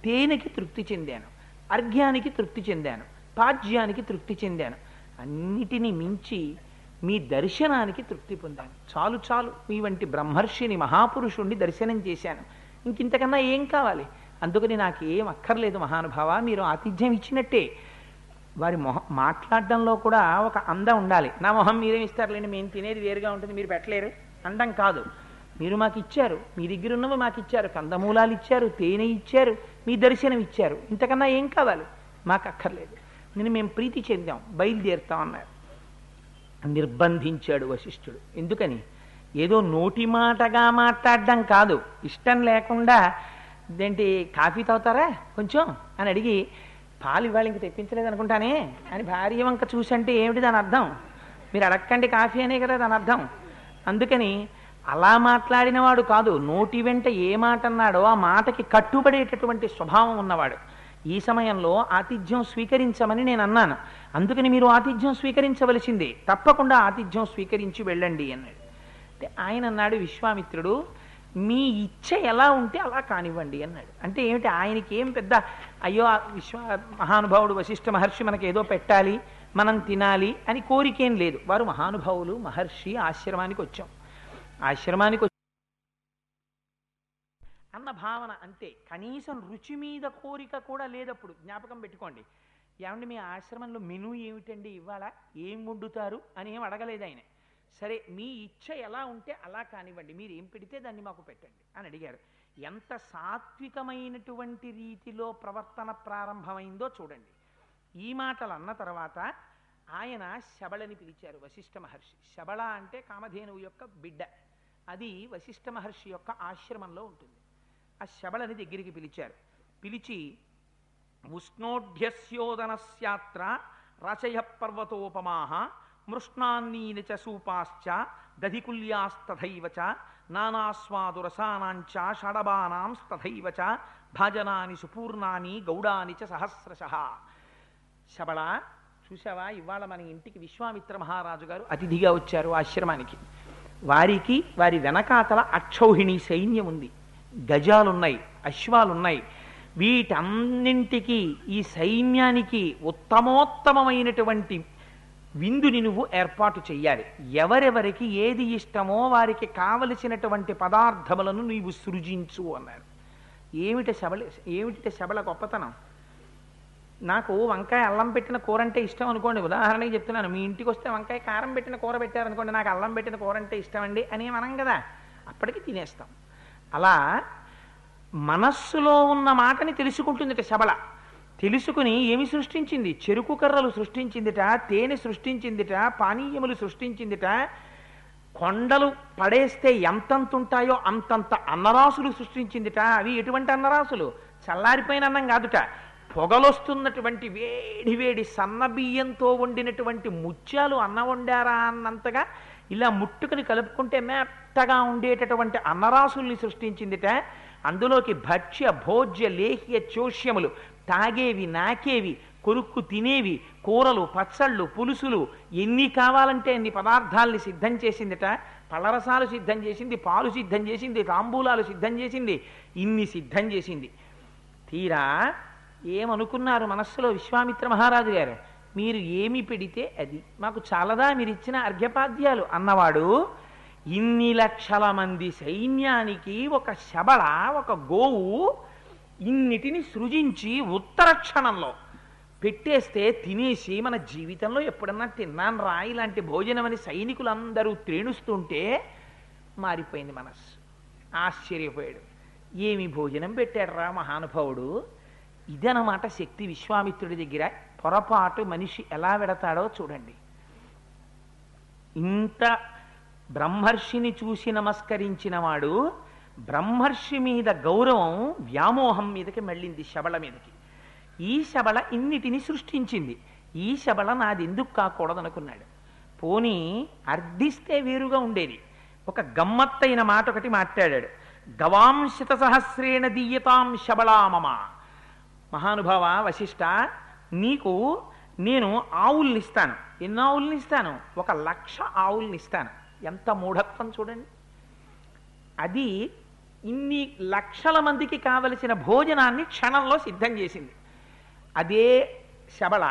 తేనెకి తృప్తి చెందాను, అర్ఘ్యానికి తృప్తి చెందాను, పాజ్యానికి తృప్తి చెందాను. అన్నిటినీ మించి మీ దర్శనానికి తృప్తి పొందాను. చాలు చాలు, మీ వంటి బ్రహ్మర్షిని, మహాపురుషుణ్ణి దర్శనం చేశాను, ఇంకింతకన్నా ఏం కావాలి? అందుకని నాకు ఏం అక్కర్లేదు మహానుభావ, మీరు ఆతిథ్యం ఇచ్చినట్టే. వారి మొహం మాట్లాడడంలో కూడా ఒక అందం ఉండాలి. నా మొహం మీరేమి ఇస్తారులేండి, మేము తినేది వేరుగా ఉంటుంది, మీరు పెట్టలేరు అండం కాదు. మీరు మాకు ఇచ్చారు, మీ దగ్గర ఉన్నవి మాకు ఇచ్చారు, కందమూలాలు ఇచ్చారు, తేనె ఇచ్చారు, మీ దర్శనం ఇచ్చారు, ఇంతకన్నా ఏం కావాలి? మాకు అక్కర్లేదు, నేను మేము ప్రీతి చెందాం, బయలుదేరుతాం అన్నారు. నిర్బంధించాడు వశిష్ఠుడు. ఎందుకని? ఏదో నోటి మాటగా మాట్లాడడం కాదు, ఇష్టం లేకుండా ఏంటి కాఫీ తాగుతారా కొంచెం అని అడిగి, పాలు ఇవాళ ఇంక తెప్పించలేదు అనుకుంటానే అని భార్య వంక చూసంటే ఏమిటి దాని అర్థం? మీరు అడక్కండి కాఫీ అనే కదా దాని అర్థం. అందుకని అలా మాట్లాడినవాడు కాదు, నోటి వెంట ఏ మాట అన్నాడో ఆ మాటకి కట్టుబడేటటువంటి స్వభావం ఉన్నవాడు. ఈ సమయంలో ఆతిథ్యం స్వీకరించమని నేను అన్నాను, అందుకని మీరు ఆతిథ్యం స్వీకరించవలసిందే, తప్పకుండా ఆతిథ్యం స్వీకరించి వెళ్ళండి అన్నాడు. అంటే ఆయన అన్నాడు విశ్వామిత్రుడు, మీ ఇచ్చ ఎలా ఉంటే అలా కానివ్వండి అన్నాడు. అంటే ఏమిటి, ఆయనకి ఏం పెద్ద అయ్యో విశ్వ మహానుభావుడు వశిష్ఠ మహర్షి మనకేదో పెట్టాలి, మనం తినాలి అని కోరికేం లేదు. వారు మహానుభావులు, మహర్షి, ఆశ్రమానికి వచ్చాం, ఆశ్రమానికి వచ్చి అన్న భావన అంతే. కనీసం రుచి మీద కోరిక కూడా లేదప్పుడు. జ్ఞాపకం పెట్టుకోండి. ఏమండి మీ ఆశ్రమంలో మెనూ ఏమిటండి ఇవాళ, ఏం వండుతారు అని ఏం అడగలేదు ఆయన. సరే మీ ఇచ్చ ఎలా ఉంటే అలా కానివ్వండి, మీరు ఏం పెడితే దాన్ని మాకు పెట్టండి అని అడిగారు. ఎంత సాత్వికమైనటువంటి రీతిలో ప్రవర్తన ప్రారంభమైందో చూడండి. ఈ మాటలు అన్న తర్వాత ఆయన శబళని పిలిచారు వశిష్ఠ మహర్షి. శబళ అంటే కామధేనువు యొక్క బిడ్డ, అది వశిష్ఠ మహర్షి యొక్క ఆశ్రమంలో ఉంటుంది. ఆ శబళని దగ్గరికి పిలిచారు. పిలిచి ఉష్ణోఢ్యస్యోదనస్యాత్ర రచయ పర్వతోపమాః మృష్ణాన్నీని చ సూపాశ్చ దధికుల్యాస్తథైవ చ నానాస్వాదురసానాంచ షడబానాంస్తథైవ చ భజనాని సుపూర్ణాని గౌడాని చ సహస్రశః. శబళ చూసావా, ఇవాళ మన ఇంటికి విశ్వామిత్ర మహారాజు గారు అతిథిగా వచ్చారు ఆశ్రమానికి. వారికి వారి వెనకాతల అక్షౌహిణీ సైన్యం ఉంది, గజాలున్నాయి, అశ్వాలున్నాయి. వీటన్నింటికి ఈ సైన్యానికి ఉత్తమోత్తమమైనటువంటి విందుని నువ్వు ఏర్పాటు చెయ్యాలి. ఎవరెవరికి ఏది ఇష్టమో వారికి కావలసినటువంటి పదార్థములను నీవు సృజించు అన్నారు. ఏమిట శబల ఏమిటి శబల గొప్పతనం! నాకు వంకాయ అల్లం పెట్టిన కూర అంటే ఇష్టం అనుకోండి, ఉదాహరణకి చెప్తున్నాను, మీ ఇంటికి వస్తే వంకాయ కారం పెట్టిన కూర పెట్టారనుకోండి, నాకు అల్లం పెట్టిన కూర అంటే ఇష్టం అండి అని మనం కదా, అప్పటికి తినేస్తాం. అలా మనస్సులో ఉన్న మాటని తెలుసుకుంటుందిట శబల. తెలుసుకుని ఏమి సృష్టించింది? చెరుకు కర్రలు సృష్టించిందిట, తేనె సృష్టించిందిట, పానీయములు సృష్టించిందిట, కొండలు పడేస్తే ఎంతంత ఉంటాయో అంతంత అన్నరాసులు సృష్టించిందిట. అవి ఎటువంటి అన్నరాసులు? చల్లారిపోయిన అన్నం కాదుట, పొగలొస్తున్నటువంటి వేడి వేడి సన్నబియ్యంతో వండినటువంటి ముత్యాలు అన్న వండారా అన్నంతగా ఇలా ముట్టుకుని కలుపుకుంటే మెత్తగా ఉండేటటువంటి అన్నరాసుల్ని సృష్టించిందిట. అందులోకి భక్ష్య భోజ్య లేహ్య చోష్యములు, తాగేవి నాకేవి కొరుక్కు తినేవి, కూరలు పచ్చళ్ళు పులుసులు ఎన్ని కావాలంటే అన్ని పదార్థాలని సిద్ధం చేసిందిట. పళ్ళరసాలు సిద్ధం చేసింది, పాలు సిద్ధం చేసింది, తాంబూలాలు సిద్ధం చేసింది, ఇన్ని సిద్ధం చేసింది. తీరా ఏమనుకున్నారు మనస్సులో విశ్వామిత్ర మహారాజు గారు? మీరు ఏమి పెడితే అది మాకు చాలదా మీరిచ్చిన అర్ఘ్యపాద్యాలు అన్నవాడు. ఇన్ని లక్షల మంది సైన్యానికి ఒక శబళ, ఒక గోవు ఇన్నిటిని సృజించి ఉత్తర క్షణంలో పెట్టేస్తే తినేసి, మన జీవితంలో ఎప్పుడన్నా తిన్నాను రా ఇలాంటి భోజనం అని సైనికులందరూ త్రేణుస్తుంటే మారిపోయింది మనస్సు, ఆశ్చర్యపోయాడు. ఏమి భోజనం పెట్టాడు రా మహానుభావుడు! ఇదనమాట శక్తి విశ్వామిత్రుడి దగ్గర. పొరపాటు మనిషి ఎలా పెడతాడో చూడండి. ఇంత బ్రహ్మర్షిని చూసి నమస్కరించిన వాడు, బ్రహ్మర్షి మీద గౌరవం వ్యామోహం మీదకి మళ్ళింది శబళ మీదకి. ఈ శబళ ఇన్నిటిని సృష్టించింది, ఈ శబళ నాది ఎందుకు కాకూడదనుకున్నాడు. పోనీ అర్థిస్తే వేరుగా ఉండేది. ఒక గమ్మత్తైన మాట ఒకటి మాట్లాడాడు. గవాంశత సహస్రేణ దీయతాం శబళామమ. మహానుభావ వశిష్ఠ, నీకు నేను ఆవుల్ని ఇస్తాను. ఎన్ని ఆవుల్ని ఇస్తాను? ఒక లక్ష ఆవుల్ని ఇస్తాను. ఎంత మూఢత్వం చూడండి! అది ఇన్ని లక్షల మందికి కావలసిన భోజనాన్ని క్షణంలో సిద్ధం చేసింది. అదే శబళ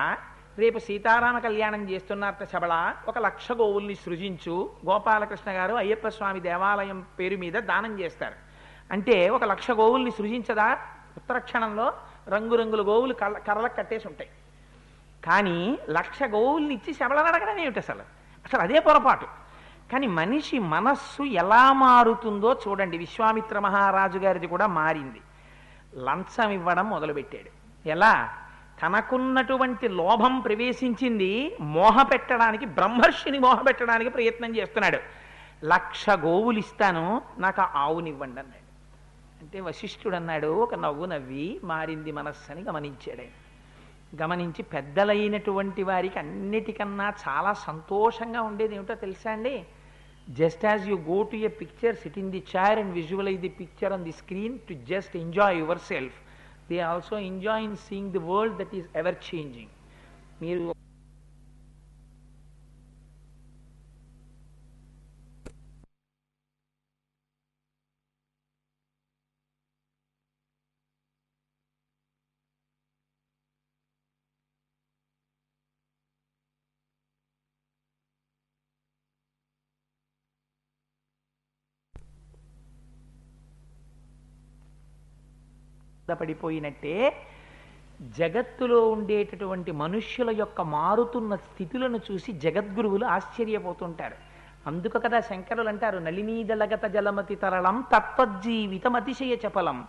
రేపు సీతారామ కళ్యాణం చేస్తున్నారట, శబళ ఒక లక్ష గోవుల్ని సృజించు, గోపాలకృష్ణ గారు అయ్యప్ప స్వామి దేవాలయం పేరు మీద దానం చేస్తారు అంటే ఒక లక్ష గోవుల్ని సృజించదా? ఉత్తర క్షణంలో రంగురంగుల గోవులు కళ్ళ కర్రలకు కట్టేసి ఉంటాయి. కానీ లక్ష గోవుల్ని ఇచ్చి శబళను అడగడం ఏమిటి అసలు? అసలు అదే పొరపాటు. కానీ మనిషి మనస్సు ఎలా మారుతుందో చూడండి. విశ్వామిత్ర మహారాజు గారిది కూడా మారింది. లంచం ఇవ్వడం మొదలుపెట్టాడు. ఎలా? తనకున్నటువంటి లోభం ప్రవేశించింది, మోహ పెట్టడానికి, బ్రహ్మర్షిని మోహ పెట్టడానికి ప్రయత్నం చేస్తున్నాడు. లక్ష గోవులు ఇస్తాను, నాకు ఆ ఆవునివ్వండి అన్నాడు. అంటే వశిష్ఠుడు అన్నాడు ఒక నవ్వు నవ్వి, మారింది మనస్సు అని గమనించాడు ఆయన. గమనించి పెద్దలైనటువంటి వారికి అన్నిటికన్నా చాలా సంతోషంగా ఉండేది ఏమిటో తెలుసా అండి? Just as you go to a picture, sit in the chair and visualise the picture on the screen to just enjoy yourself. They also enjoy in seeing the world that is ever changing. మీరు పడిపోయినట్టే జగత్తులో ఉండేటటువంటి మనుష్యుల యొక్క మారుతున్న స్థితులను చూసి జగద్గురువులు ఆశ్చర్యపోతుంటారు. అందుకు కదా శంకరులు అంటారు, నళినీదలగత జలమతి తరళం తత్వజీవితం అతిశయ చపలం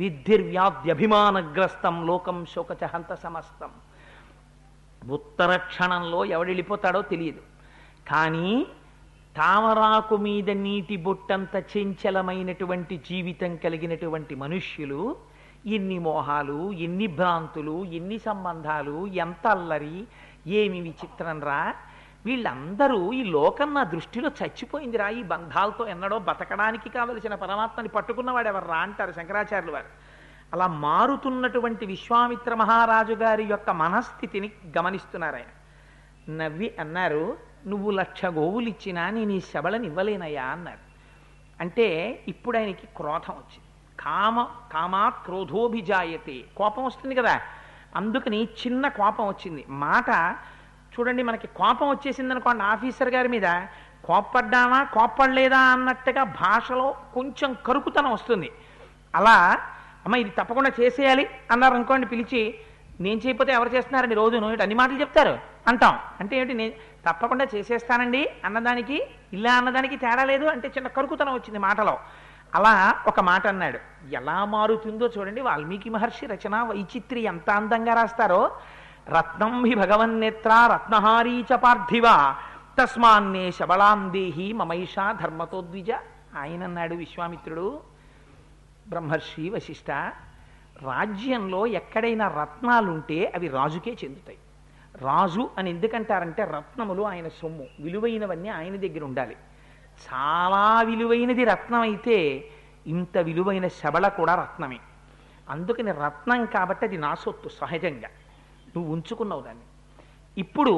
విద్ధిర్వ్యాధ్యభిమానగ్రస్తం లోకం శోకచహంత సమస్తం. ఉత్తర క్షణంలో ఎవడెళ్ళిపోతాడో తెలియదు. కానీ తామరాకు మీద నీటి బొట్టంత చంచలమైనటువంటి జీవితం కలిగినటువంటి మనుష్యులు ఎన్ని మోహాలు, ఎన్ని భ్రాంతులు, ఎన్ని సంబంధాలు, ఎంత అల్లరి, ఏమి విచిత్రం రా! వీళ్ళందరూ ఈ లోకం నా దృష్టిలో చచ్చిపోయింది రా ఈ బంధాలతో, ఎన్నడో బతకడానికి కావలసిన పరమాత్మని పట్టుకున్నవాడెవరు రా అంటారు శంకరాచార్యులు వారు. అలా మారుతున్నటువంటి విశ్వామిత్ర మహారాజు గారి యొక్క మనస్థితిని గమనిస్తున్నారు ఆయన. నవ్వి అన్నారు, నువ్వు లక్ష గోవులు ఇచ్చినా నేను ఈ శబళని ఇవ్వలేనయ్యా అన్నాడు. అంటే ఇప్పుడు ఆయనకి క్రోధం వచ్చింది. కామ కామాత్ క్రోధోభిజాయతే, కోపం వస్తుంది కదా, అందుకని చిన్న కోపం వచ్చింది. మాట చూడండి, మనకి కోపం వచ్చేసిందనుకోండి ఆఫీసర్ గారి మీద, కోప్పడ్డామా కోప్పడలేదా అన్నట్టుగా భాషలో కొంచెం కరుకుతనం వస్తుంది. అలా అమ్మ ఇది తప్పకుండా చేసేయాలి అన్నారు అనుకోండి, పిలిచి నేను చేయకపోతే ఎవరు చేస్తున్నారండి రోజు నువ్వు అన్ని మాటలు చెప్తారు అంటాం. అంటే ఏమిటి, నేను తప్పకుండా చేసేస్తానండి అన్నదానికి ఇలా అన్నదానికి తేడా లేదు, అంటే చిన్న కరుకుతనం వచ్చింది మాటలో. అలా ఒక మాట అన్నాడు, ఎలా మారుతుందో చూడండి. వాల్మీకి మహర్షి రచన వైచిత్రి ఎంత అందంగా రాస్తారో. రత్నం హి భగవన్నేత్ర రత్నహారీ చ పార్థివ తస్మాన్నే శబళాందేహి మమైషా ధర్మతోద్విజ. ఆయన అన్నాడు విశ్వామిత్రుడు, బ్రహ్మర్షి వశిష్ఠ, రాజ్యంలో ఎక్కడైనా రత్నాలుంటే అవి రాజుకే చెందుతాయి. రాజు అని ఎందుకంటారంటే రత్నములు ఆయన సొమ్ము, విలువైనవన్నీ ఆయన దగ్గర ఉండాలి. చాలా విలువైనది రత్నం అయితే ఇంత విలువైన శబళ కూడా రత్నమే. అందుకని రత్నం కాబట్టి అది నా సొత్తు, సహజంగా నువ్వు ఉంచుకున్నావు దాన్ని. ఇప్పుడు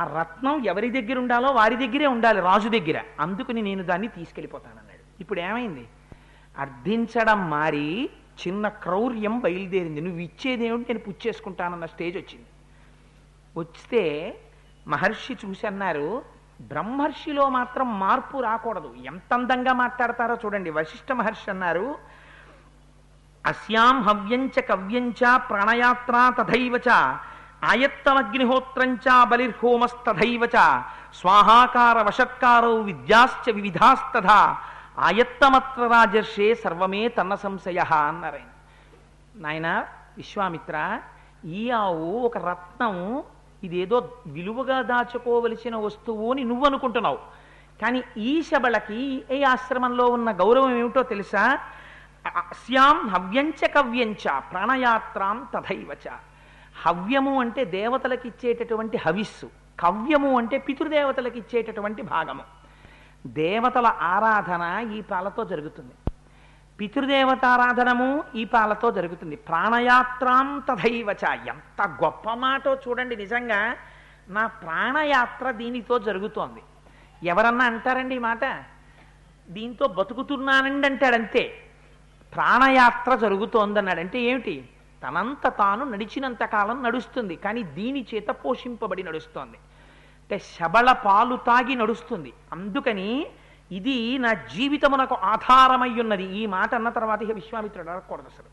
ఆ రత్నం ఎవరి దగ్గర ఉండాలో వారి దగ్గరే ఉండాలి, రాజు దగ్గర. అందుకని నేను దాన్ని తీసుకెళ్ళిపోతానన్నాడు. ఇప్పుడు ఏమైంది, అర్థించడం మారి చిన్న క్రౌర్యం బయలుదేరింది. నువ్వు ఇచ్చేదేమిటి, నేను పుచ్చేసుకుంటానన్న స్టేజ్ వచ్చింది. వస్తే మహర్షి చూసి అన్నారు, బ్రహ్మర్షిలో మాత్రం మార్పు రాకూడదు, ఎంత అందంగా మాట్లాడతారో చూడండి. వశిష్ఠ మహర్షి అన్నారు, అస్యాం హవ్యంచ కవ్యంచ ప్రాణయాత్రా తథైవచ ఆయత్తమగ్నిహోత్రంచ బలిర్హోమస్తథైవచ స్వాహాకార వశత్కారో విద్యాశ్చ వివిధాస్తథా ఆయత్తమత్ర రాజర్షే సర్వమే తన్న సంశయ అన్నారాయన. నాయన విశ్వామిత్ర, ఈ ఆవు ఒక రత్నం, ఇదేదో విలువగా దాచుకోవలసిన వస్తువు అని నువ్వు అనుకుంటున్నావు. కానీ ఈ శబళకి ఏ ఆశ్రమంలో ఉన్న గౌరవం ఏమిటో తెలుసా, అస్యాం హవ్యంచ కవ్యంచ ప్రాణయాత్రాం తథైవచ. హవ్యము అంటే దేవతలకు ఇచ్చేటటువంటి హవిస్సు, కవ్యము అంటే పితృదేవతలకు ఇచ్చేటటువంటి భాగము. దేవతల ఆరాధన ఈ పాలతో జరుగుతుంది, పితృదేవతారాధనము ఈ పాలతో జరుగుతుంది. ప్రాణయాత్రాం తథైవచ, ఎంత గొప్ప మాటో చూడండి. నిజంగా నా ప్రాణయాత్ర దీనితో జరుగుతోంది. ఎవరన్నా అంటారండి ఈ మాట, దీంతో బతుకుతున్నానండి అంటాడు, అంతే. ప్రాణయాత్ర జరుగుతోందన్నాడు అంటే ఏమిటి, తనంత తాను నడిచినంతకాలం నడుస్తుంది, కానీ దీని చేత పోషింపబడి నడుస్తోంది. అంటే శబళ పాలు తాగి నడుస్తుంది. అందుకని ఇది నా జీవితమునకు ఆధారమై ఉన్నది. ఈ మాట అన్న తర్వాత ఇక విశ్వామిత్రుడు అడగకూడదు అసలు.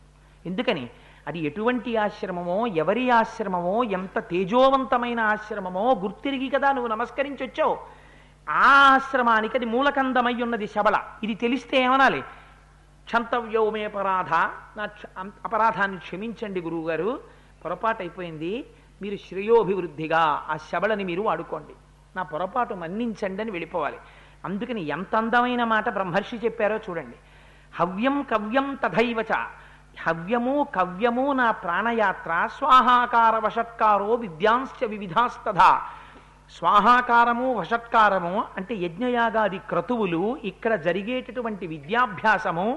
ఎందుకని, అది ఎటువంటి ఆశ్రమమో, ఎవరి ఆశ్రమమో, ఎంత తేజోవంతమైన ఆశ్రమమో గుర్తిరిగి కదా నువ్వు నమస్కరించి వచ్చావు. ఆ ఆశ్రమానికి అది మూలకందమై ఉన్నది శబళ. ఇది తెలిస్తే ఏమనాలి, క్షంతవ్యోమే అపరాధ, నా అపరాధాన్ని క్షమించండి గురువుగారు, పొరపాటు అయిపోయింది, మీరు శ్రేయోభివృద్ధిగా ఆ శబళని మీరు వాడుకోండి, నా పొరపాటు మన్నించండి అని వెళ్ళిపోవాలి. అందుకని ఎంత అందమైన మాట బ్రహ్మర్షి చెప్పారో చూడండి. హవ్యం కవ్యం తథైవచ, హవ్యము కవ్యము నా ప్రాణయాత్ర. స్వాహాకార వషత్కారో విద్యాంశ్చ వివిధాస్తథా, స్వాహాకారము వషత్కారము అంటే యజ్ఞయాగాది క్రతువులు, ఇక్కడ జరిగేటటువంటి విద్యాభ్యాసము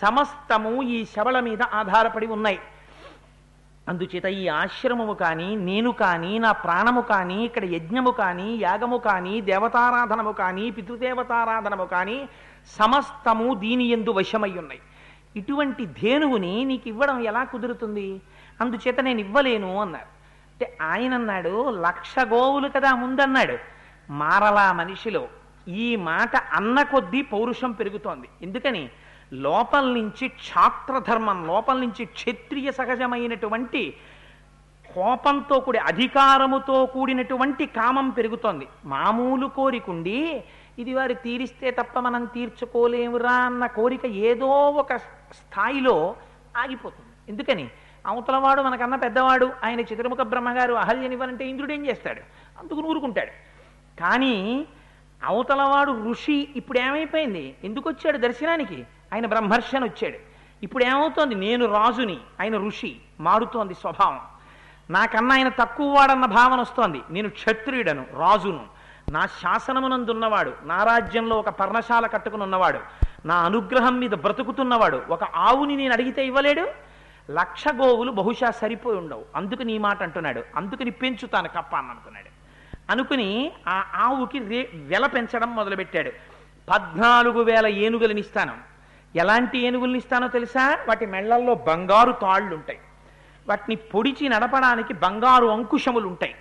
సమస్తము ఈ శబళ మీద ఆధారపడి ఉన్నాయి. అందుచేత ఈ ఆశ్రమము కానీ, నేను కానీ, నా ప్రాణము కానీ, ఇక్కడ యజ్ఞము కానీ, యాగము కానీ, దేవతారాధనము కానీ, పితృదేవతారాధనము కానీ సమస్తము దీని యందు వశమై ఉన్నాయి. ఇటువంటి ధేనువుని నీకు ఇవ్వడం ఎలా కుదురుతుంది, అందుచేత నేను ఇవ్వలేను అన్నారు. అంటే ఆయన అన్నాడు, లక్ష గోవులు కదా ముందన్నాడు, మారలా మనిషిలో. ఈ మాట అన్న కొద్దీ పౌరుషం పెరుగుతోంది. ఎందుకని, లోపల నుంచి క్షాత్రధర్మం, లోపల నుంచి క్షత్రియ సహజమైనటువంటి కోపంతో కూడి అధికారముతో కూడినటువంటి కామం పెరుగుతోంది. మామూలు కోరికుండి ఇది వారు తీరిస్తే తప్ప మనం తీర్చుకోలేమురా అన్న కోరిక ఏదో ఒక స్థాయిలో ఆగిపోతుంది. ఎందుకని, అవతలవాడు మనకన్నా పెద్దవాడు, ఆయన చతుర్ముఖ బ్రహ్మగారు అహల్యనివ్వాలంటే ఇంద్రుడు ఏం చేస్తాడు, అందుకు ఊరుకుంటాడు. కానీ అవతలవాడు ఋషి, ఇప్పుడు ఏమైపోయింది, ఎందుకు వచ్చాడు దర్శనానికి, ఆయన బ్రహ్మర్షి అని వచ్చాడు. ఇప్పుడు ఏమవుతోంది, నేను రాజుని, ఆయన ఋషి, మారుతోంది స్వభావం. నాకన్నా ఆయన తక్కువ వాడన్న భావన వస్తోంది. నేను క్షత్రియుడను, రాజును, నా శాసనమునందున్నవాడు, నా రాజ్యంలో ఒక పర్ణశాల కట్టుకుని ఉన్నవాడు, నా అనుగ్రహం మీద బ్రతుకుతున్నవాడు. ఒక ఆవుని నేను అడిగితే ఇవ్వలేడు, లక్ష గోవులు బహుశా సరిపోయి ఉండవు, అందుకు నీ మాట అంటున్నాడు, అందుకు నీ పెంచుతాను కప్ప అని అనుకున్నాడు. అనుకుని ఆ ఆవుకి రే వెల పెంచడం మొదలుపెట్టాడు. పద్నాలుగు వేల ఏనుగులనిస్తాను. ఎలాంటి ఏనుగులనిస్తానో తెలుసా? వాటి మెళ్ళల్లో బంగారు తాళ్ళు ఉంటాయి, వాటిని పొడిచి నడపడానికి బంగారు అంకుశములు ఉంటాయి.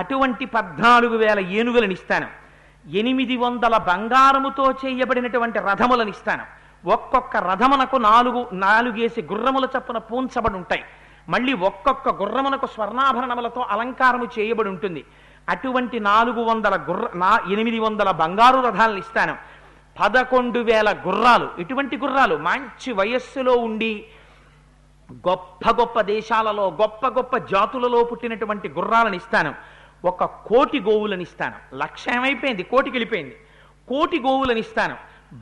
అటువంటి పద్నాలుగు వేల ఏనుగులనిస్తాను. ఎనిమిది వందల బంగారముతో చేయబడినటువంటి రథములనిస్తాను. ఒక్కొక్క రథమునకు నాలుగు నాలుగేసి గుర్రముల చప్పున పూంచబడి ఉంటాయి. మళ్ళీ ఒక్కొక్క గుర్రమునకు స్వర్ణాభరణములతో అలంకారము చేయబడి ఉంటుంది. అటువంటి నాలుగు వందల గుర్ర నా ఎనిమిది వందల బంగారు రథాలను ఇస్తాను. పదకొండు వేల గుర్రాలు. ఇటువంటి గుర్రాలు మంచి వయస్సులో ఉండి గొప్ప గొప్ప దేశాలలో గొప్ప గొప్ప జాతులలో పుట్టినటువంటి గుర్రాలను ఇస్తాను. ఒక కోటి గోవులను ఇస్తాను. లక్ష ఏమైపోయింది, కోటికి వెళ్ళిపోయింది. కోటి గోవులను ఇస్తాను.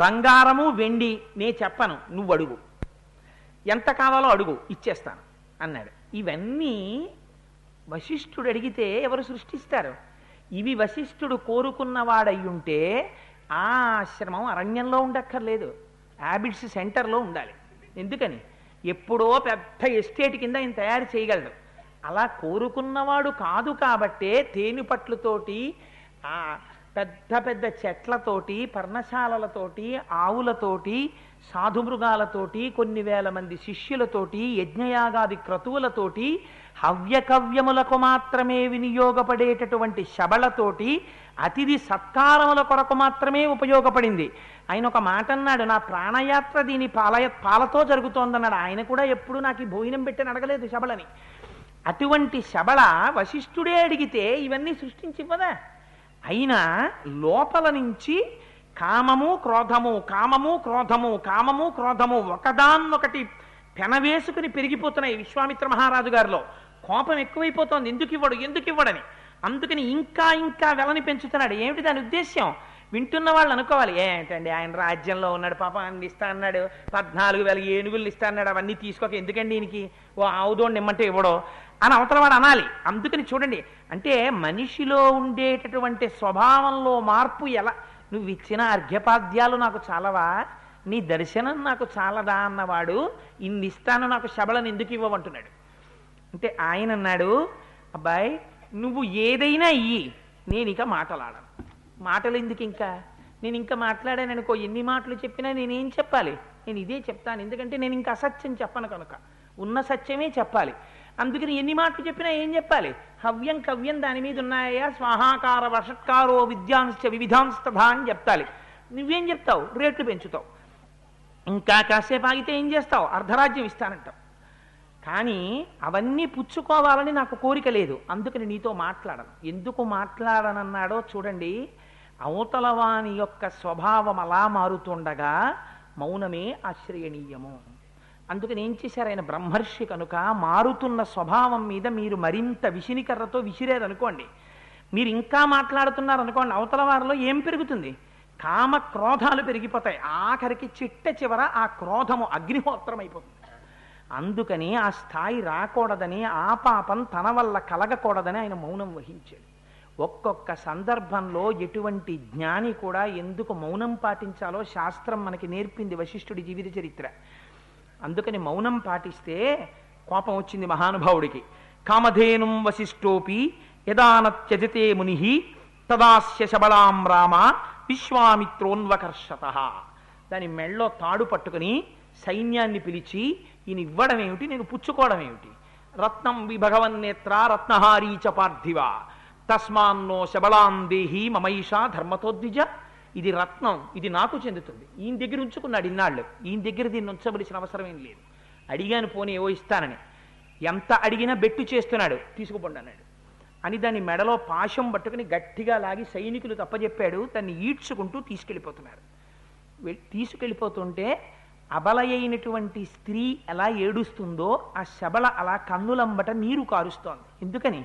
బంగారము వెండి నే చెప్పను, నువ్వు అడుగు, ఎంత కావాలో అడుగు, ఇచ్చేస్తాను అన్నాడు. ఇవన్నీ వశిష్ఠుడు అడిగితే ఎవరు సృష్టిస్తారు? ఇవి వశిష్ఠుడు కోరుకున్నవాడయ్యుంటే ఆ ఆశ్రమం అరణ్యంలో ఉండక్కర్లేదు, హ్యాబిట్స్ సెంటర్లో ఉండాలి. ఎందుకని? ఎప్పుడో పెద్ద ఎస్టేట్ కింద ఆయన తయారు చేయగలడు. అలా కోరుకున్నవాడు కాదు కాబట్టే తేనె పట్లతోటి ఆ పెద్ద పెద్ద చెట్లతోటి పర్ణశాలలతోటి ఆవులతోటి సాధుమృగాలతోటి కొన్ని వేల మంది శిష్యులతోటి యజ్ఞయాగాది క్రతువులతోటి హవ్యకవ్యములకు మాత్రమే వినియోగపడేటటువంటి శబళతోటి అతిథి సత్కారముల కొరకు మాత్రమే ఉపయోగపడింది. ఆయన ఒక మాట అన్నాడు, నా ప్రాణయాత్ర దీని పాలయ పాలతో జరుగుతోందన్నాడు. ఆయన కూడా ఎప్పుడు నాకు ఈ భోజనం పెట్టని అడగలేదు శబళని. అటువంటి శబళ వశిష్ఠుడే అడిగితే ఇవన్నీ సృష్టించివ్వదా? అయినా లోపల నుంచి కామము క్రోధము కామము క్రోధము కామము క్రోధము ఒకదాన్నొకటి పెనవేసుకుని పెరిగిపోతున్నాయి. విశ్వామిత్ర మహారాజు గారిలో కోపం ఎక్కువైపోతోంది. ఎందుకు ఇవ్వడు ఎందుకు ఇవ్వడని. అందుకని ఇంకా ఇంకా వెలని పెంచుతున్నాడు. ఏమిటి దాని ఉద్దేశ్యం? వింటున్న వాళ్ళు అనుకోవాలి, ఏంటండి ఆయన రాజ్యంలో ఉన్నాడు, పాపం అన్ని ఇస్తా అన్నాడు, పద్నాలుగు వేల ఏనుగులు ఇస్తా అన్నాడు, అవన్నీ తీసుకోక ఎందుకండి ఈయనకి ఓ ఆవుదోడు నిమ్మంటే ఇవ్వడో అని అవతల వాడు అనాలి. అందుకని చూడండి, అంటే మనిషిలో ఉండేటటువంటి స్వభావంలో మార్పు ఎలా. నువ్వు ఇచ్చిన అర్ఘ్యపాద్యాలు నాకు చాలవా, నీ దర్శనం నాకు చాలదా అన్నవాడు ఇన్ని ఇస్తాను నాకు శబళను ఎందుకు ఇవ్వమంటున్నాడు అంటే ఆయన అన్నాడు, అబ్బాయి నువ్వు ఏదైనా ఇయ్యి, నేను ఇక మాటలాడను. మాటలు ఎందుకు ఇంకా? నేను ఇంకా మాట్లాడాను అనుకో, ఎన్ని మాటలు చెప్పినా నేనేం చెప్పాలి? నేను ఇదే చెప్తాను. ఎందుకంటే నేను ఇంకా అసత్యం చెప్పను కనుక ఉన్న సత్యమే చెప్పాలి. అందుకని ఎన్ని మాటలు చెప్పినా ఏం చెప్పాలి? హవ్యం కవ్యం దాని మీద ఉన్నాయా, స్వాహాకార వషత్కారో విద్యాంశ వివిధాంస్తథా అని చెప్తాలి. నువ్వేం చెప్తావు? రేట్లు పెంచుతావు. ఇంకా కాసేపు ఆగితే ఏం చేస్తావు? అర్ధరాజ్యం ఇస్తానంటావు. కానీ అవన్నీ పుచ్చుకోవాలని నాకు కోరిక లేదు, అందుకని నీతో మాట్లాడను. ఎందుకు మాట్లాడనన్నాడో చూడండి. అవతలవాని యొక్క స్వభావం అలా మారుతుండగా మౌనమే ఆశ్రయణీయము. అందుకని ఏం చేశారు ఆయన బ్రహ్మర్షి కనుక మారుతున్న స్వభావం మీద మీరు మరింత విసినికర్రతో విసిరేరనుకోండి, మీరు ఇంకా మాట్లాడుతున్నారనుకోండి, అవతల వారిలో ఏం పెరుగుతుంది? కామ క్రోధాలు పెరిగిపోతాయి. ఆఖరికి చిట్ట చివర ఆ క్రోధము అగ్నిహోత్రం అయిపోతుంది. అందుకని ఆ స్థాయి రాకూడదని, ఆ పాపం తన వల్ల కలగకూడదని ఆయన మౌనం వహించాడు. ఒక్కొక్క సందర్భంలో ఎటువంటి జ్ఞాని కూడా ఎందుకు మౌనం పాటించాలో శాస్త్రం మనకి నేర్పింది వశిష్ఠుడి జీవిత చరిత్ర. అందుకని మౌనం పాటిస్తే కోపం వచ్చింది మహానుభావుడికి. కామధేనుం వశిష్ఠోపి యదానత్యజతే మునిహి తదాస్య శబళాం రామ విశ్వామిత్రోన్వకర్షత. దాని మెళ్ళో తాడు పట్టుకుని సైన్యాన్ని పిలిచి, ఈయన ఇవ్వడం ఏమిటి, నేను పుచ్చుకోవడం ఏమిటి? రత్నం విభగవన్నేత్ర రత్నహారీ చ పార్థివ తస్మాన్నో శబళాం దేహి మమైషా ధర్మతోద్విజ. ఇది రత్నం, ఇది నాకు చెందుతుంది. ఈయన దగ్గర ఉంచుకున్నాడు ఇన్నాళ్ళు. ఈయన దగ్గర దీన్ని ఉంచవలసిన అవసరం ఏం లేదు. అడిగాను పోనీ ఏవో ఇస్తానని, ఎంత అడిగినా బెట్టు చేస్తున్నాడు, తీసుకుపోండి అన్నాడు అని దాన్ని మెడలో పాశం పట్టుకుని గట్టిగా లాగి సైనికులు తప్పజెప్పాడు. దాన్ని ఈడ్చుకుంటూ తీసుకెళ్ళిపోతున్నారు. తీసుకెళ్ళిపోతుంటే అబలయైనటువంటి స్త్రీ ఎలా ఏడుస్తుందో ఆ శబళ అలా కన్నులంబట నీరు కారుస్తోంది. ఎందుకని?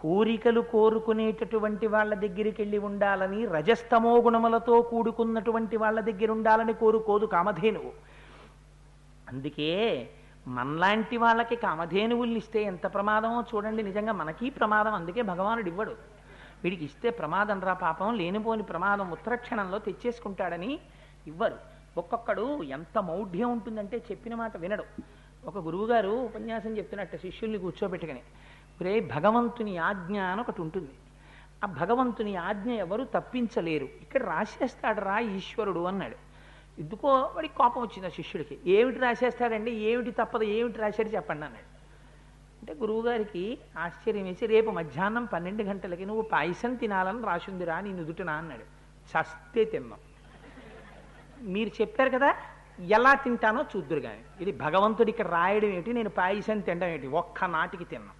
కోరికలు కోరుకునేటటువంటి వాళ్ళ దగ్గరికి వెళ్ళి ఉండాలని, రజస్తమో గుణములతో కూడుకున్నటువంటి వాళ్ళ దగ్గర ఉండాలని కోరుకోదు కామధేనువు. అందుకే మనలాంటి వాళ్ళకి కామధేనువుల్ని ఇస్తే ఎంత ప్రమాదమో చూడండి. నిజంగా మనకి ప్రమాదం. అందుకే భగవానుడు ఇవ్వడు. వీడికి ఇస్తే ప్రమాదం రా పాపం, లేనిపోని ప్రమాదం ఉత్తరక్షణంలో తెచ్చేసుకుంటాడని ఇవ్వరు. ఒక్కొక్కడు ఎంత మౌఢ్యం ఉంటుందంటే చెప్పిన మాట వినడు. ఒక గురువుగారు ఉపన్యాసం చెప్తున్నట్టు శిష్యుల్ని కూర్చోబెట్టుకుని, రే భగవంతుని ఆజ్ఞ అని ఒకటి ఉంటుంది, ఆ భగవంతుని ఆజ్ఞ ఎవరు తప్పించలేరు. ఇక్కడ రాసేస్తాడు రా ఈశ్వరుడు అన్నాడు. ఎందుకో వాడికి కోపం వచ్చింది ఆ శిష్యుడికి. ఏమిటి రాసేస్తాడండి, ఏమిటి తప్పదు, ఏమిటి రాశాడు చెప్పండి అన్నాడు. అంటే గురువుగారికి ఆశ్చర్యం వేసి, రేపు మధ్యాహ్నం పన్నెండు గంటలకి నువ్వు పాయసం తినాలని రాసిందిరా నీ నుదుటినా అన్నాడు. చస్తే తిన్నాం, మీరు చెప్పారు కదా ఎలా తింటానో చూద్దురు కానీ, ఇది భగవంతుడు ఇక్కడ రాయడం ఏమిటి, నేను పాయసం తినడం ఏమిటి, ఒక్క నాటికి తిన్నాం.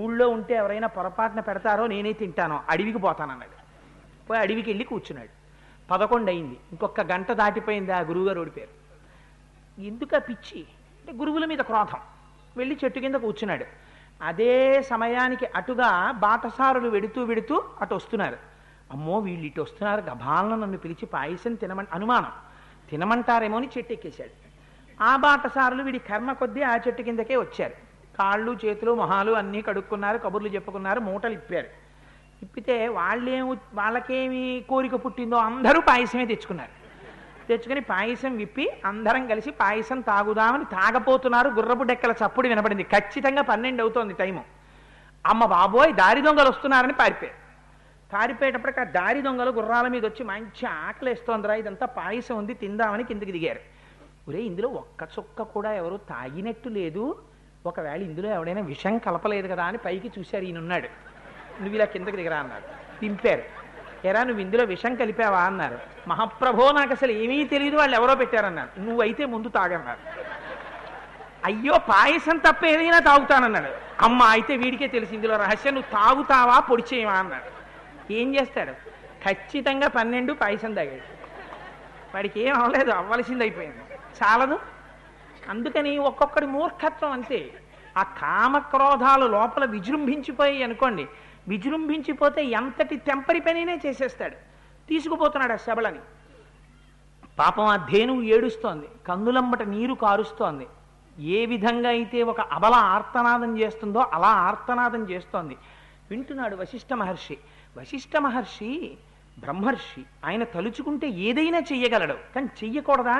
ఊళ్ళో ఉంటే ఎవరైనా పొరపాటున పెడతారో నేనే తింటానో, అడవికి పోతానన్నాడు. పోయి అడవికి వెళ్ళి కూర్చున్నాడు. పదకొండు అయింది, ఇంకొక గంట దాటిపోయింది. ఆ గురువుగారు ఓడిపోయారు. ఎందుకు ఆ పిచ్చి అంటే గురువుల మీద క్రోధం. వెళ్ళి చెట్టు కింద కూర్చున్నాడు. అదే సమయానికి అటుగా బాటసారులు వెడుతూ వెడుతూ అటు వస్తున్నారు. అమ్మో వీళ్ళు ఇటు వస్తున్నారు, గభాలను నన్ను పిలిచి పాయసం తినమని అనుమానం, తినమంటారేమో అని చెట్టు ఎక్కేశాడు. ఆ బాటసారులు వీడి కర్మ కొద్దీ ఆ చెట్టు కిందకే వచ్చారు. కాళ్ళు చేతులు మొహాలు అన్నీ కడుక్కున్నారు, కబుర్లు చెప్పుకున్నారు, మూటలు ఇప్పారు. ఇప్పితే వాళ్ళేమి వాళ్ళకేమి కోరిక పుట్టిందో అందరూ పాయసమే తెచ్చుకున్నారు. తెచ్చుకుని పాయసం విప్పి అందరం కలిసి పాయసం తాగుదామని తాగపోతున్నారు. గుర్రపు డెక్కల చప్పుడు వినపడింది. ఖచ్చితంగా పన్నెండు అవుతోంది టైము. అమ్మ బాబోయ్ దారి దొంగలు వస్తున్నారని పారిపోయారు. పారిపోయేటప్పటికి ఆ దారి దొంగలు గుర్రాల మీద వచ్చి, మంచి ఆకలేస్తోందిరా, ఇదంతా పాయసం ఉంది తిందామని కిందికి దిగారు. ఒరే ఇందులో ఒక్క చుక్క కూడా ఎవరు తాగినట్టు లేదు, ఒకవేళ ఇందులో ఎవడైనా విషం కలపలేదు కదా అని పైకి చూశారు. ఈయనున్నాడు, నువ్వు ఇలా కిందకి దిగరా అన్నారు. దింపారు. ఎరా నువ్వు ఇందులో విషం కలిపావా అన్నారు. మహాప్రభో నాకు అసలు ఏమీ తెలియదు, వాళ్ళు ఎవరో పెట్టారన్నారు. నువ్వైతే ముందు తాగన్నారు. అయ్యో పాయసం తప్ప ఏదైనా తాగుతానన్నాడు. అమ్మ అయితే వీడికే తెలిసి ఇందులో రహస్యం, నువ్వు తాగుతావా పొడిచేయవా అన్నాడు. ఏం చేస్తాడు, ఖచ్చితంగా పన్నెండు పాయసం తాగాడు. వాడికి ఏం అవ్వలేదు, అవ్వాల్సింది అయిపోయింది, చాలదు. అందుకని ఒక్కొక్కడి మూర్ఖత్వం అంతే. ఆ కామక్రోధాలు లోపల విజృంభించిపోయాయి అనుకోండి, విజృంభించిపోతే ఎంతటి తెంపరి పనినే చేసేస్తాడు. తీసుకుపోతున్నాడు ఆ శబలని. పాపం ఆ ధేనువు ఏడుస్తోంది, కన్నులంబట నీరు కారుస్తోంది. ఏ విధంగా అయితే ఒక అబల ఆర్తనాదం చేస్తుందో అలా ఆర్తనాదం చేస్తోంది. వింటున్నాడు వశిష్ఠ మహర్షి. వశిష్ఠ మహర్షి బ్రహ్మర్షి, ఆయన తలుచుకుంటే ఏదైనా చెయ్యగలడు. కానీ చెయ్యకూడదా,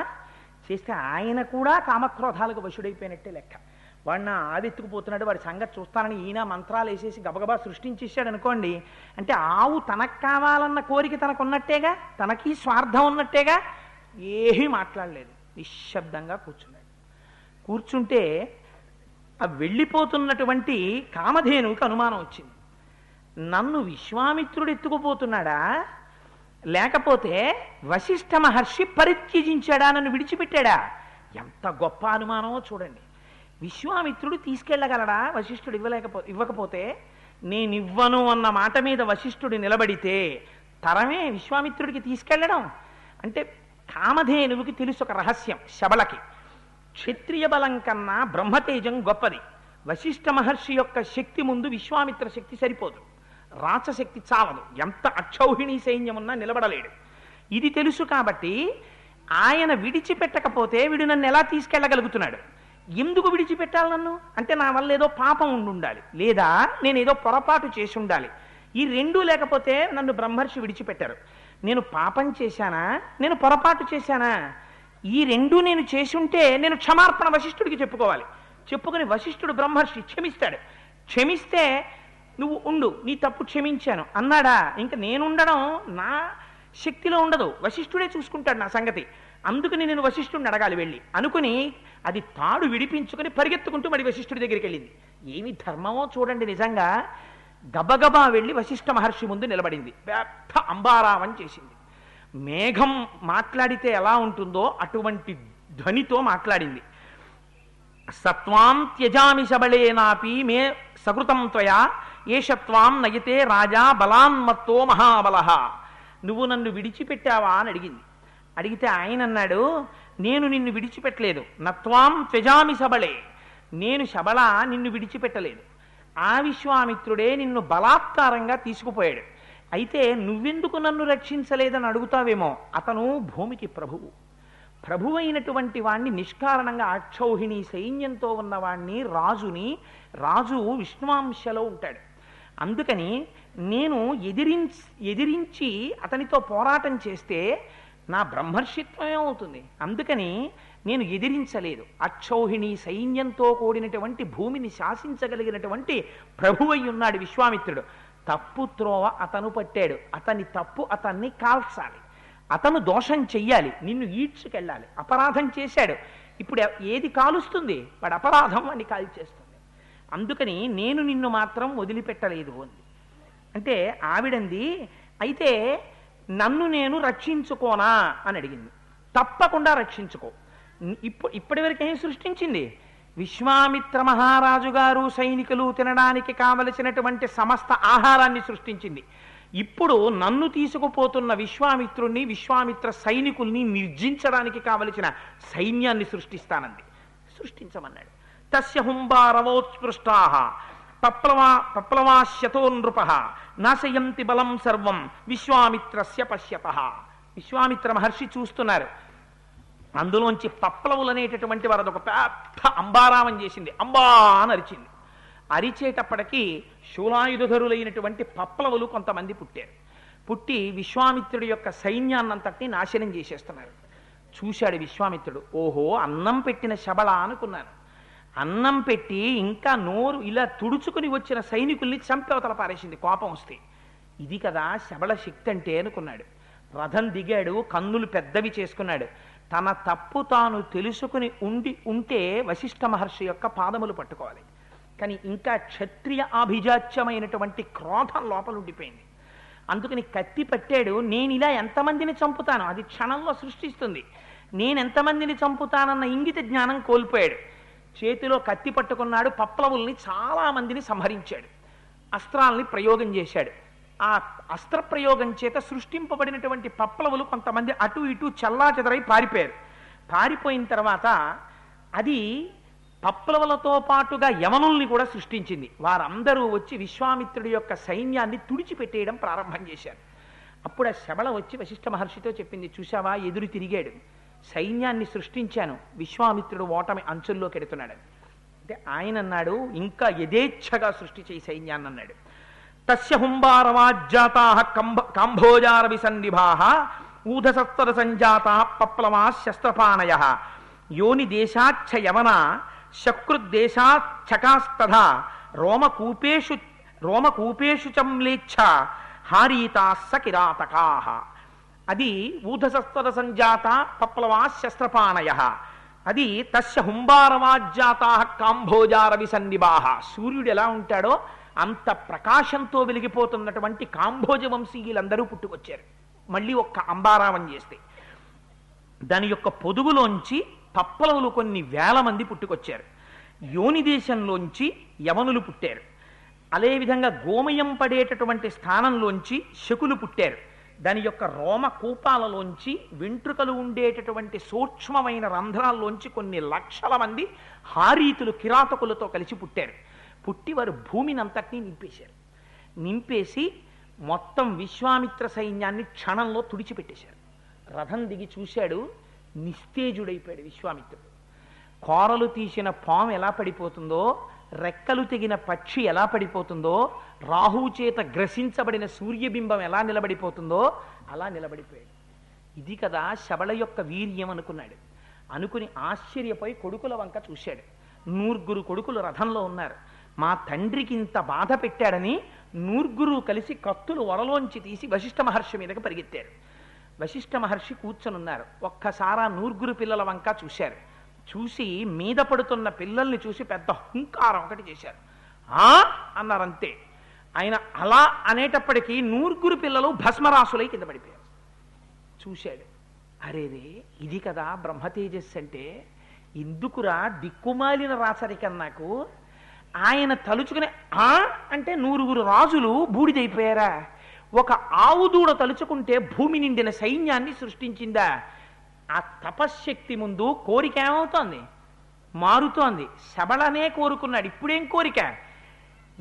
చేస్తే ఆయన కూడా కామక్రోధాలకు వశుడైపోయినట్టే లెక్క. వాడు నా ఆవెత్తుకుపోతున్నాడు, వాడి సంగతి చూస్తానని ఈయన మంత్రాలు వేసేసి గబగబా సృష్టించేశాడు అనుకోండి. అంటే ఆవు తనకు కావాలన్న కోరిక తనకు ఉన్నట్టేగా, తనకి స్వార్థం ఉన్నట్టేగా. ఏమీ మాట్లాడలేదు, నిశ్శబ్దంగా కూర్చున్నాడు. కూర్చుంటే ఆ వెళ్ళిపోతున్నటువంటి కామధేనువుకి అనుమానం వచ్చింది, నన్ను విశ్వామిత్రుడు ఎత్తుకుపోతున్నాడా, లేకపోతే వశిష్ఠ మహర్షి పరిత్యజించాడా, నన్ను విడిచిపెట్టాడా. ఎంత గొప్ప అనుమానమో చూడండి. విశ్వామిత్రుడు తీసుకెళ్ళగలడా, వశిష్ఠుడు ఇవ్వలేకపో ఇవ్వకపోతే నేనివ్వను అన్న మాట మీద వశిష్ఠుడు నిలబడితే తరమే విశ్వామిత్రుడికి తీసుకెళ్ళడం. అంటే కామధేనువుకి తెలుసు ఒక రహస్యం, శబలకి క్షత్రియ బలం కన్నా బ్రహ్మతేజం గొప్పది. వశిష్ఠ మహర్షి యొక్క శక్తి ముందు విశ్వామిత్ర శక్తి సరిపోదు, రాచశక్తి చాలదు. ఎంత అక్షౌహిణీ సైన్యమున్నా నిలబడలేడు. ఇది తెలుసు కాబట్టి ఆయన విడిచిపెట్టకపోతే వీడు నన్ను ఎలా తీసుకెళ్ళగలుగుతున్నాడు, ఎందుకు విడిచిపెట్టాలి నన్ను అంటే నా వల్ల ఏదో పాపం ఉండుండాలి, లేదా నేనేదో పొరపాటు చేసి ఉండాలి. ఈ రెండూ లేకపోతే నన్ను బ్రహ్మర్షి విడిచిపెట్టారు. నేను పాపం చేశానా, నేను పొరపాటు చేశానా, ఈ రెండూ నేను చేసి ఉంటే నేను క్షమార్పణ వశిష్ఠుడికి చెప్పుకోవాలి. చెప్పుకుని వశిష్ఠుడు బ్రహ్మర్షి క్షమిస్తాడు. క్షమిస్తే నువ్వు ఉండు, నీ తప్పు క్షమించాను అన్నాడా, ఇంకా నేనుండడం నా శక్తిలో ఉండదు, వశిష్ఠుడే చూసుకుంటాడు నా సంగతి. అందుకని నేను వశిష్ఠుడిని అడగాలి వెళ్ళి అనుకుని అది తాడు విడిపించుకుని పరిగెత్తుకుంటూ మరి వశిష్ఠుడి దగ్గరికి వెళ్ళింది. ఏమి ధర్మమో చూడండి నిజంగా. గబగబా వెళ్ళి వశిష్ఠ మహర్షి ముందు నిలబడింది. పెద్ద అంబారావం చేసింది. మేఘం మాట్లాడితే ఎలా ఉంటుందో అటువంటి ధ్వనితో మాట్లాడింది. సత్వాం త్యజామి శబళేనాపి మే సకృతం త్వయా ఏషత్వాం నయతే రాజా బలాన్మత్తో మహాబల. నువ్వు నన్ను విడిచిపెట్టావా అని అడిగింది. అడిగితే ఆయన అన్నాడు, నేను నిన్ను విడిచిపెట్టలేదు, నత్వాం త్యజామి శబళే, నేను శబళ నిన్ను విడిచిపెట్టలేదు. ఆ విశ్వామిత్రుడే నిన్ను బలాత్కారంగా తీసుకుపోయాడు. అయితే నువ్వెందుకు నన్ను రక్షించలేదని అడుగుతావేమో. అతను భూమికి ప్రభువు, ప్రభువు అయినటువంటి వాణ్ణి నిష్కారణంగా అక్షౌహిణి సైన్యంతో ఉన్నవాణ్ణి, రాజుని, రాజు విష్ణువాంశలో ఉంటాడు. అందుకని నేను ఎదిరించి ఎదిరించి అతనితో పోరాటం చేస్తే నా బ్రహ్మర్షిత్వం ఏమవుతుంది, అందుకని నేను ఎదిరించలేదు. అక్షౌహిణి సైన్యంతో కూడినటువంటి భూమిని శాసించగలిగినటువంటి ప్రభువై ఉన్నాడు విశ్వామిత్రుడు. తప్పు త్రోవ అతను పట్టాడు, అతని తప్పు అతన్ని కాల్చాలి, అతను దోషం చెయ్యాలి, నిన్ను ఈడ్చుకెళ్ళాలి. అపరాధం చేశాడు, ఇప్పుడు ఏది కాలుస్తుంది? వాడు అపరాధం అని కాల్చేస్తుంది. అందుకని నేను నిన్ను మాత్రం వదిలిపెట్టలేదు అంది. అంటే ఆవిడంది, అయితే నన్ను నేను రక్షించుకోనా అని అడిగింది. తప్పకుండా రక్షించుకో. ఇప్పుడు ఇప్పటి వరకు ఏం సృష్టించింది? విశ్వామిత్ర మహారాజు గారు సైనికులు తినడానికి కావలసినటువంటి సమస్త ఆహారాన్ని సృష్టించింది. ఇప్పుడు నన్ను తీసుకుపోతున్న విశ్వామిత్రుణ్ణి, విశ్వామిత్ర సైనికుల్ని నిర్జించడానికి కావలసిన సైన్యాన్ని సృష్టిస్తానంది. సృష్టించమన్నాడు. తస్య హుంబారవోత్స్పృష్టాః పప్లవా పప్లవాశ్యతో నృపః నాశయంతి బలం సర్వం విశ్వామిత్రస్య పశ్యతః. విశ్వామిత్ర మహర్షి చూస్తున్నారు, అందులోంచి పప్లవులు అనేటటువంటి వారు ఒక పెద్ద అంబారావం చేసింది. అంబా అని అరిచింది. అరిచేటప్పటికీ శూలాయుధరులైనటువంటి పప్లవులు కొంతమంది పుట్టారు. పుట్టి విశ్వామిత్రుడి యొక్క సైన్యాన్నంతటినీ నాశనం చేసేస్తున్నారు. చూశాడు విశ్వామిత్రుడు, ఓహో అన్నం పెట్టిన శబళ అనుకున్నాను, అన్నం పెట్టి ఇంకా నోరు ఇలా తుడుచుకుని వచ్చిన సైనికుల్ని చంపేవతల పారేసింది కోపం వస్తే. ఇది కదా శబళ శక్తి అంటే అనుకున్నాడు. రథం దిగాడు, కన్నులు పెద్దవి చేసుకున్నాడు. తన తప్పు తాను తెలుసుకుని ఉండి ఉంటే వశిష్ఠ మహర్షి యొక్క పాదములు పట్టుకోవాలి, కానీ ఇంకా క్షత్రియ ఆభిజాత్యమైనటువంటి క్రోధం లోపల ఉండిపోయింది. అందుకని కత్తి పట్టాడు. నేను ఇలా ఎంతమందిని చంపుతాను, అది క్షణంలో సృష్టిస్తుంది, నేను ఎంతమందిని చంపుతానన్న ఇంగిత జ్ఞానం కోల్పోయాడు. చేతిలో కత్తి పట్టుకున్నాడు. పప్లవుల్ని చాలామందిని సంహరించాడు. అస్త్రాలని ప్రయోగం చేశాడు. ఆ అస్త్రప్రయోగం చేత సృష్టింపబడినటువంటి పప్లవులు కొంతమంది అటు ఇటు చల్లాచెదరై పారిపోయారు. పారిపోయిన తర్వాత అది పప్లవులతో పాటుగా యవనుల్ని కూడా సృష్టించింది. వారందరూ వచ్చి విశ్వామిత్రుడి యొక్క సైన్యాన్ని తుడిచిపెట్టేయడం ప్రారంభం చేశారు. అప్పుడు ఆ శబళ వచ్చి వశిష్ఠ మహర్షితో చెప్పింది, చూశావా ఎదురు తిరిగాడు, సైన్యాన్ని సృష్టించాను, విశ్వామిత్రుడు ఓటమి అంచుల్లోకి ఎడుతున్నాడు అంటే ఆయన అన్నాడు, ఇంకా యథేచ్ఛగా సృష్టి చేయి సైన్యాన్ని అన్నాడు. తస్య హుంబారవాజ్జాతా కంభ కాంభోజార విసన్నిభాః ఊధసత్తర సంజాతాః పప్లవా శస్త్రపాణయః యోని దేశాచ్ఛ యవనా శకృద్దేశాచ్చకాస్తథా రోమకూపేషు రోమకూపేషు చమ్లేచ్ఛ హారీతాః సకిరాతకాః. అది ఊధసస్తర సంజాత పప్లవా శస్త్రపాణయః. అది తస్య హుంబారవాజ్జాతాః కాంభోజార విసన్నిభాః. సూర్యుడు ఎలా ఉంటాడో అంత ప్రకాశంతో వెలిగిపోతున్నటువంటి కాంభోజ వంశీయులందరూ పుట్టుకొచ్చారు. మళ్ళీ ఒక్క అంబారావం చేస్తే దాని యొక్క పొదుగులోంచి పప్లవులు కొన్ని వేల మంది పుట్టుకొచ్చారు. యోని దేశంలోంచి యవనులు పుట్టారు. అదేవిధంగా గోమయం పడేటటువంటి స్థానంలోంచి శకులు పుట్టారు. దాని యొక్క రోమ కూపాలలోంచి వెంట్రుకలు ఉండేటటువంటి సూక్ష్మమైన రంధ్రాల్లోంచి కొన్ని లక్షల మంది హారీతులు కిరాతకులతో కలిసి పుట్టారు. పుట్టి వారు భూమిని అంతటినీ నింపేశారు. నింపేసి మొత్తం విశ్వామిత్ర సైన్యాన్ని క్షణంలో తుడిచిపెట్టేశారు. రథం దిగి చూశాడు, నిస్తేజుడైపోయాడు విశ్వామిత్రుడు. కోరలు తీసిన పాము ఎలా పడిపోతుందో, రెక్కలు తెగిన పక్షి ఎలా పడిపోతుందో, రాహువు చేత గ్రసించబడిన సూర్యబింబం ఎలా నిలబడిపోతుందో అలా నిలబడిపోయాడు. ఇది కదా శబళ యొక్క వీర్యం అనుకున్నాడు. అనుకుని ఆశ్చర్యపోయి కొడుకుల వంక చూశాడు. నూరుగురు కొడుకులు రథంలో ఉన్నారు. మా తండ్రికి ఇంత బాధ పెట్టాడని నూరుగురు కలిసి కత్తులు వరలోంచి తీసి వశిష్ఠ మహర్షి మీదకి పరిగెత్తారు. వశిష్ఠ మహర్షి కూర్చొనున్నారు. ఒక్కసారి నూరుగురు పిల్లల వంక చూశారు. చూసి మీద పడుతున్న పిల్లల్ని చూసి పెద్ద హుంకారం ఒకటి చేశారు. ఆ అన్నారంతే. ఆయన అలా అనేటప్పటికీ నూరుగురు పిల్లలు భస్మరాసులై కింద పడిపోయారు. చూశాడు, అరేరే ఇది కదా బ్రహ్మ తేజస్సు అంటే. ఎందుకురా దిక్కుమాలిన రాచరికం నాకు. ఆయన తలుచుకునే ఆ అంటే నూరుగురు రాజులు బూడిదైపోయారా. ఒక ఆవు దూడ తలుచుకుంటే భూమి నిండిన సైన్యాన్ని సృష్టించిందా. ఆ తపశ్శక్తి ముందు కోరిక ఏమవుతోంది, మారుతోంది. శబళనే కోరుకున్నాడు. ఇప్పుడేం కోరిక?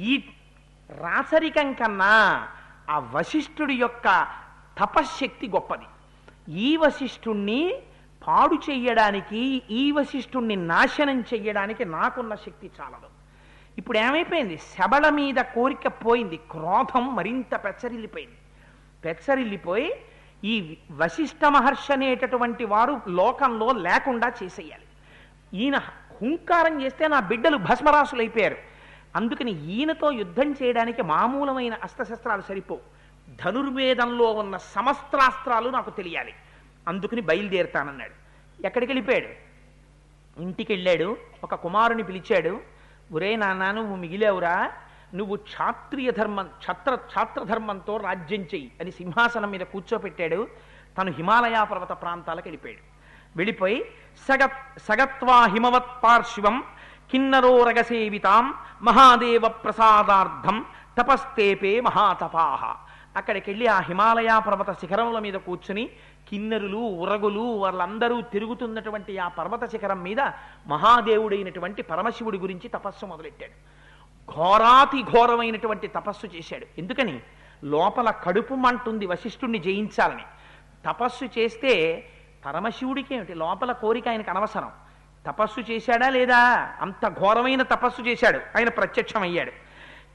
ఈ రాచరికం కన్నా ఆ వశిష్ఠుడి యొక్క తపశ్శక్తి గొప్పది. ఈ వశిష్ఠుణ్ణి పాడు చెయ్యడానికి, ఈ వశిష్ఠుణ్ణి నాశనం చెయ్యడానికి నాకున్న శక్తి చాలదు. ఇప్పుడు ఏమైపోయింది? శబళ మీద కోరిక పోయింది, క్రోధం మరింత పెచ్చరిల్లిపోయింది. పెచ్చరిల్లిపోయి ఈ వశిష్ఠ మహర్షి అనేటటువంటి వారు లోకంలో లేకుండా చేసేయాలి. ఈయన హుంకారం చేస్తే నా బిడ్డలు భస్మరాసులు అయిపోయారు, అందుకని ఈయనతో యుద్ధం చేయడానికి మామూలమైన అస్త్రశస్త్రాలు సరిపోవు. ధనుర్వేదంలో ఉన్న సమస్త్రాస్త్రాలు నాకు తెలియాలి, అందుకని బయలుదేరుతానన్నాడు. ఎక్కడికి వెళ్ళిపోయాడు? ఇంటికి వెళ్ళాడు. ఒక కుమారుని పిలిచాడు. ఒరే నాన్న, నువ్వు మిగిలేవురా, నువ్వు క్షాత్రియ ధర్మం ఛత్ర ఛాత్రధర్మంతో రాజ్యం చెయ్యి అని సింహాసనం మీద కూర్చోపెట్టాడు. తను హిమాలయ పర్వత ప్రాంతాలకు వెళ్ళిపోయాడు. వెళ్ళిపోయి సగత్ సగత్వా హిమవత్ పార్శ్వం కిన్నరో రగసేవితాం మహాదేవ ప్రసాదార్థం తపస్తేపే మహాతపాహ. అక్కడికి వెళ్ళి ఆ హిమాలయ పర్వత శిఖరముల మీద కూర్చుని కిన్నరులు ఉరగులు వాళ్ళందరూ తిరుగుతున్నటువంటి ఆ పర్వత శిఖరం మీద మహాదేవుడైనటువంటి పరమశివుడి గురించి తపస్సు మొదలెట్టాడు. ఘోరాతి ఘోరమైనటువంటి తపస్సు చేశాడు. ఎందుకని? లోపల కడుపు మంటుంది వశిష్ఠుణ్ణి జయించాలని. తపస్సు చేస్తే పరమశివుడికి ఏమిటి, లోపల కోరిక ఆయనకు అనవసరం. తపస్సు చేశాడా లేదా? అంత ఘోరమైన తపస్సు చేశాడు. ఆయన ప్రత్యక్షమయ్యాడు.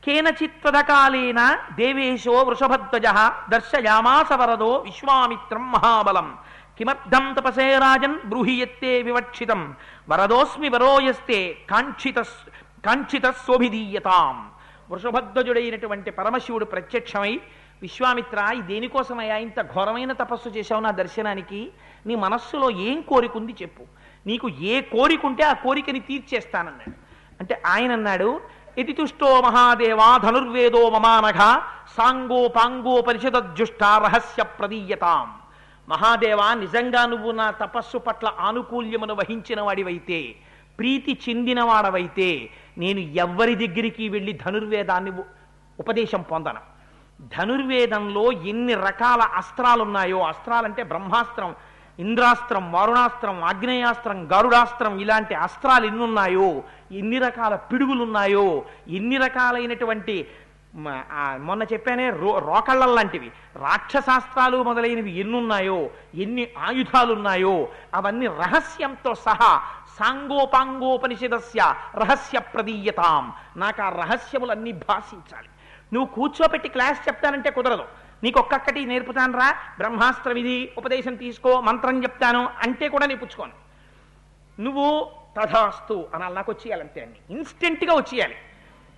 కేనచిత్వదకాలేన దేవేశో వృషభధ్వజ దర్శయామాసవరదో విశ్వామిత్రం మహాబలం కిమర్థం తపసే రాజన్ బ్రూహీయత్తే వివక్షితం వరదోస్మి వరోయస్తే కాంక్షిత కాంక్షిత శోభిదీయతాం. వృషభధ్వజుడైనటువంటి పరమశివుడు ప్రత్యక్షమై, విశ్వామిత్ర, ఈ దేనికోసమయ్యా ఇంత ఘోరమైన తపస్సు చేశావు నా దర్శనానికి? నీ మనస్సులో ఏం కోరికుంది చెప్పు, నీకు ఏ కోరికుంటే ఆ కోరికని తీర్చేస్తానన్నాడు. అంటే ఆయన అన్నాడు, ఇది తుష్టో మహాదేవా ధనుర్వేదో మమానఘ సాంగో పాంగో పరిషదజ్జుష్ట రహస్య ప్రదీయతాం. మహాదేవా, నిజంగా నువ్వు నా తపస్సు పట్ల ఆనుకూల్యమును వహించిన వాడివైతే, ప్రీతి చెందినవాడవైతే, నేను ఎవ్వరి దగ్గరికి వెళ్ళి ధనుర్వేదాన్ని ఉపదేశం పొందను. ధనుర్వేదంలో ఎన్ని రకాల అస్త్రాలున్నాయో, అస్త్రాలంటే బ్రహ్మాస్త్రం, ఇంద్రాస్త్రం, వారుణాస్త్రం, ఆగ్నేయాస్త్రం, గరుడాస్త్రం, ఇలాంటి అస్త్రాలు ఎన్నున్నాయో, ఎన్ని రకాల పిడుగులున్నాయో, ఎన్ని రకాలైనటువంటి మొన్న చెప్పానే రో రోకళ్ళ లాంటివి రాక్షసాస్త్రాలు మొదలైనవి ఎన్నున్నాయో, ఎన్ని ఆయుధాలున్నాయో, అవన్నీ రహస్యంతో సహా సాంగోపాంగోపనిషదస్య రహస్య ప్రదీయతాం. నాకు ఆ రహస్యములన్నీ భాషించాలి. నువ్వు కూర్చోపెట్టి క్లాస్ చెప్తానంటే కుదరదు. నీకు ఒక్కొక్కటి నేర్పుతాను రా, బ్రహ్మాస్త్రం ఇది, ఉపదేశం తీసుకో, మంత్రం చెప్తాను అంటే కూడా నీ పుచ్చుకోను. నువ్వు తథాస్తు అని అల్లాకు వచ్చేయాలి, అంతే అండి, ఇన్స్టెంట్గా వచ్చేయాలి.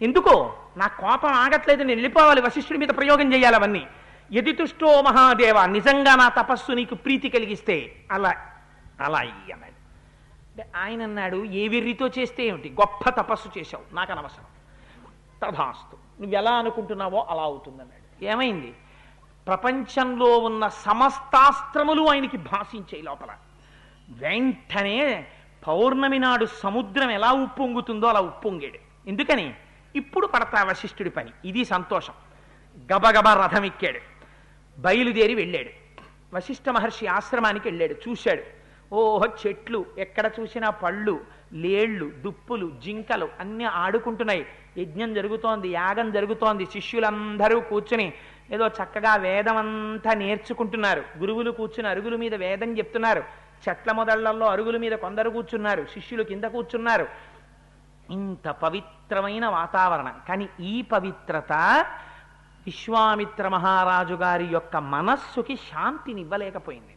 ఎందుకో నా కోపం ఆగట్లేదు, నేను వెళ్ళిపోవాలి, వశిష్ఠుడి మీద ప్రయోగం చేయాలి అవన్నీ. యదితుష్టో మహాదేవ, నిజంగా నా తపస్సు నీకు ప్రీతి కలిగిస్తే అలా అలా అన్నాడు. అంటే ఆయన అన్నాడు, ఏ వెర్రితో చేస్తే ఏమిటి, గొప్ప తపస్సు చేశావు, నాకు అనవసరం, తథాస్తు, నువ్వు ఎలా అనుకుంటున్నావో అలా అవుతుందన్నాడు. ఏమైంది? ప్రపంచంలో ఉన్న సమస్తాస్త్రములు ఆయనకి భాషించే లోపల వెంటనే పౌర్ణమి నాడు సముద్రం ఎలా ఉప్పొంగుతుందో అలా ఉప్పొంగాడు. ఎందుకని? ఇప్పుడు పడతా వశిష్ఠుడి పని, ఇది సంతోషం. గబగబా రథం ఎక్కాడు, బయలుదేరి వెళ్ళాడు. వశిష్ఠ మహర్షి ఆశ్రమానికి వెళ్ళాడు, చూశాడు. ఓహో, చెట్లు ఎక్కడ చూసినా, పళ్ళు, లేళ్ళు, దుప్పులు, జింకలు అన్నీ ఆడుకుంటున్నాయి. యజ్ఞం జరుగుతోంది, యాగం జరుగుతోంది, శిష్యులందరూ కూర్చుని ఏదో చక్కగా వేదం అంతా నేర్చుకుంటున్నారు. గురువులు కూర్చుని అరుగుల మీద వేదం చెప్తున్నారు, చెట్ల మొదళ్లలో అరుగుల మీద కొందరు కూర్చున్నారు, శిష్యులు కింద కూర్చున్నారు. ఇంత పవిత్రమైన వాతావరణం. కానీ ఈ పవిత్రత విశ్వామిత్ర మహారాజు గారి యొక్క మనస్సుకి శాంతినివ్వలేకపోయింది.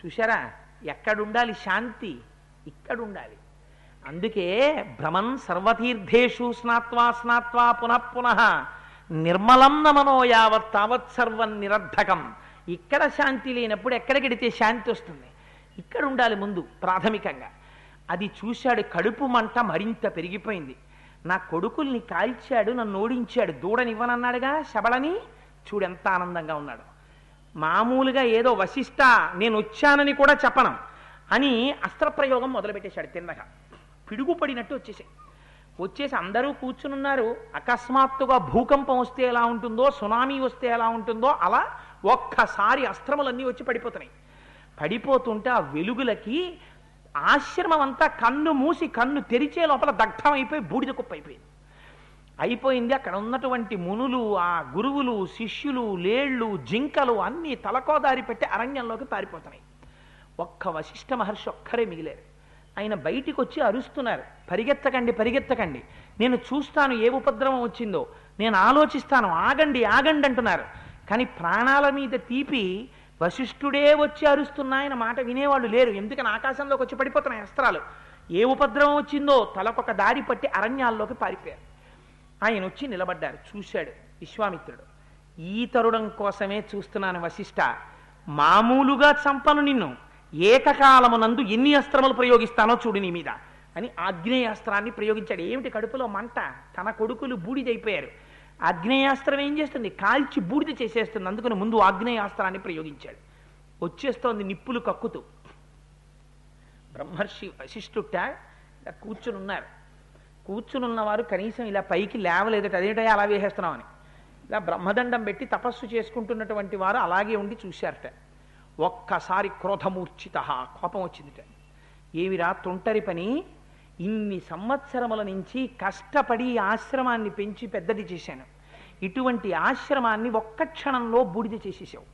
చూశారా, ఎక్కడుండాలి శాంతి? ఇక్కడుండాలి. అందుకే భ్రమన్ సర్వతీర్థేషు స్నాత్వా స్నాత్వా పునః పునః నిర్మలం నమనో యావత్ తావత్ సర్వం నిరర్ధకం. ఇక్కడ శాంతి లేనప్పుడు ఎక్కడికెడితే శాంతి వస్తుంది? ఇక్కడ ఉండాలి ముందు ప్రాథమికంగా. అది చూశాడు. కడుపు మంట మరింత పెరిగిపోయింది. నా కొడుకుల్ని కాల్చాడు, నన్ను ఓడించాడు, దూడనివ్వనన్నాడుగా శబళని, చూడెంత ఆనందంగా ఉన్నాడు. మామూలుగా ఏదో వశిష్ఠ నేను వచ్చానని కూడా చెప్పను అని అస్త్రప్రయోగం మొదలుపెట్టేశాడు. తిన్నగా పిడుగుపడినట్టు వచ్చేసాయి. వచ్చేసి అందరూ కూర్చునున్నారు. అకస్మాత్తుగా భూకంపం వస్తే ఎలా ఉంటుందో, సునామీ వస్తే ఎలా ఉంటుందో, అలా ఒక్కసారి అస్త్రములన్నీ వచ్చి పడిపోతున్నాయి. పడిపోతుంటే ఆ వెలుగులకి ఆశ్రమం అంతా కన్ను మూసి కన్ను తెరిచే లోపల దగ్ధమైపోయి బూడిద కుప్ప అయిపోయింది. అయిపోయింది. అక్కడ ఉన్నటువంటి మునులు, ఆ గురువులు, శిష్యులు, లేళ్ళు, జింకలు అన్నీ తలకోదారి పెట్టి అరణ్యంలోకి పారిపోతున్నాయి. ఒక్క వశిష్ఠ మహర్షి ఒక్కరే మిగిలారు. ఆయన బయటికి వచ్చి అరుస్తున్నారు, పరిగెత్తకండి పరిగెత్తకండి, నేను చూస్తాను ఏ ఉపద్రవం వచ్చిందో, నేను ఆలోచిస్తాను, ఆగండి ఆగండి అంటున్నారు. కానీ ప్రాణాల మీద తీపి వశిష్ఠుడే వచ్చి అరుస్తున్నా ఆయన మాట వినేవాళ్ళు లేరు. ఎందుకని? ఆకాశంలోకి వచ్చి పడిపోతున్నాయి అస్త్రాలు. ఏ ఉపద్రవం వచ్చిందో తలకొక దారి పట్టి అరణ్యాల్లోకి పారిపోయారు. ఆయన వచ్చి నిలబడ్డారు. చూశాడు విశ్వామిత్రుడు. ఈ తరుణం కోసమే చూస్తున్నాను వశిష్ఠ, మామూలుగా చంపను నిన్ను, ఏకకాలమునందు ఎన్ని అస్త్రములు ప్రయోగిస్తానో చూడు నీ మీద అని ఆగ్నేయాస్త్రాన్ని ప్రయోగించాడు. ఏమిటి కడుపులో మంట, తన కొడుకులు బూడిదైపోయారు, ఆగ్నేయాస్త్రం ఏం చేస్తుంది, కాల్చి బూడిద చేసేస్తుంది, అందుకని ముందు ఆగ్నేయాస్త్రాన్ని ప్రయోగించాడు. వచ్చేస్తోంది నిప్పులు కక్కుతూ. బ్రహ్మర్షి వశిష్ఠుట కూర్చుని ఉన్నారు. కూర్చునున్నవారు కనీసం ఇలా పైకి లేవలేదట, అదేంటో అలా వేసేస్తున్నామని. ఇలా బ్రహ్మదండం పెట్టి తపస్సు చేసుకుంటున్నటువంటి వారు అలాగే ఉండి చూశారట. ఒక్కసారి క్రోధమూర్ఛిత కోపం వచ్చిందిట. ఏమిరా తొంటరి పని, ఇన్ని సంవత్సరముల నుంచి కష్టపడి ఆశ్రమాన్ని పెంచి పెద్దది చేశాను, ఇటువంటి ఆశ్రమాన్ని ఒక్క క్షణంలో బూడిద చేసేసావు.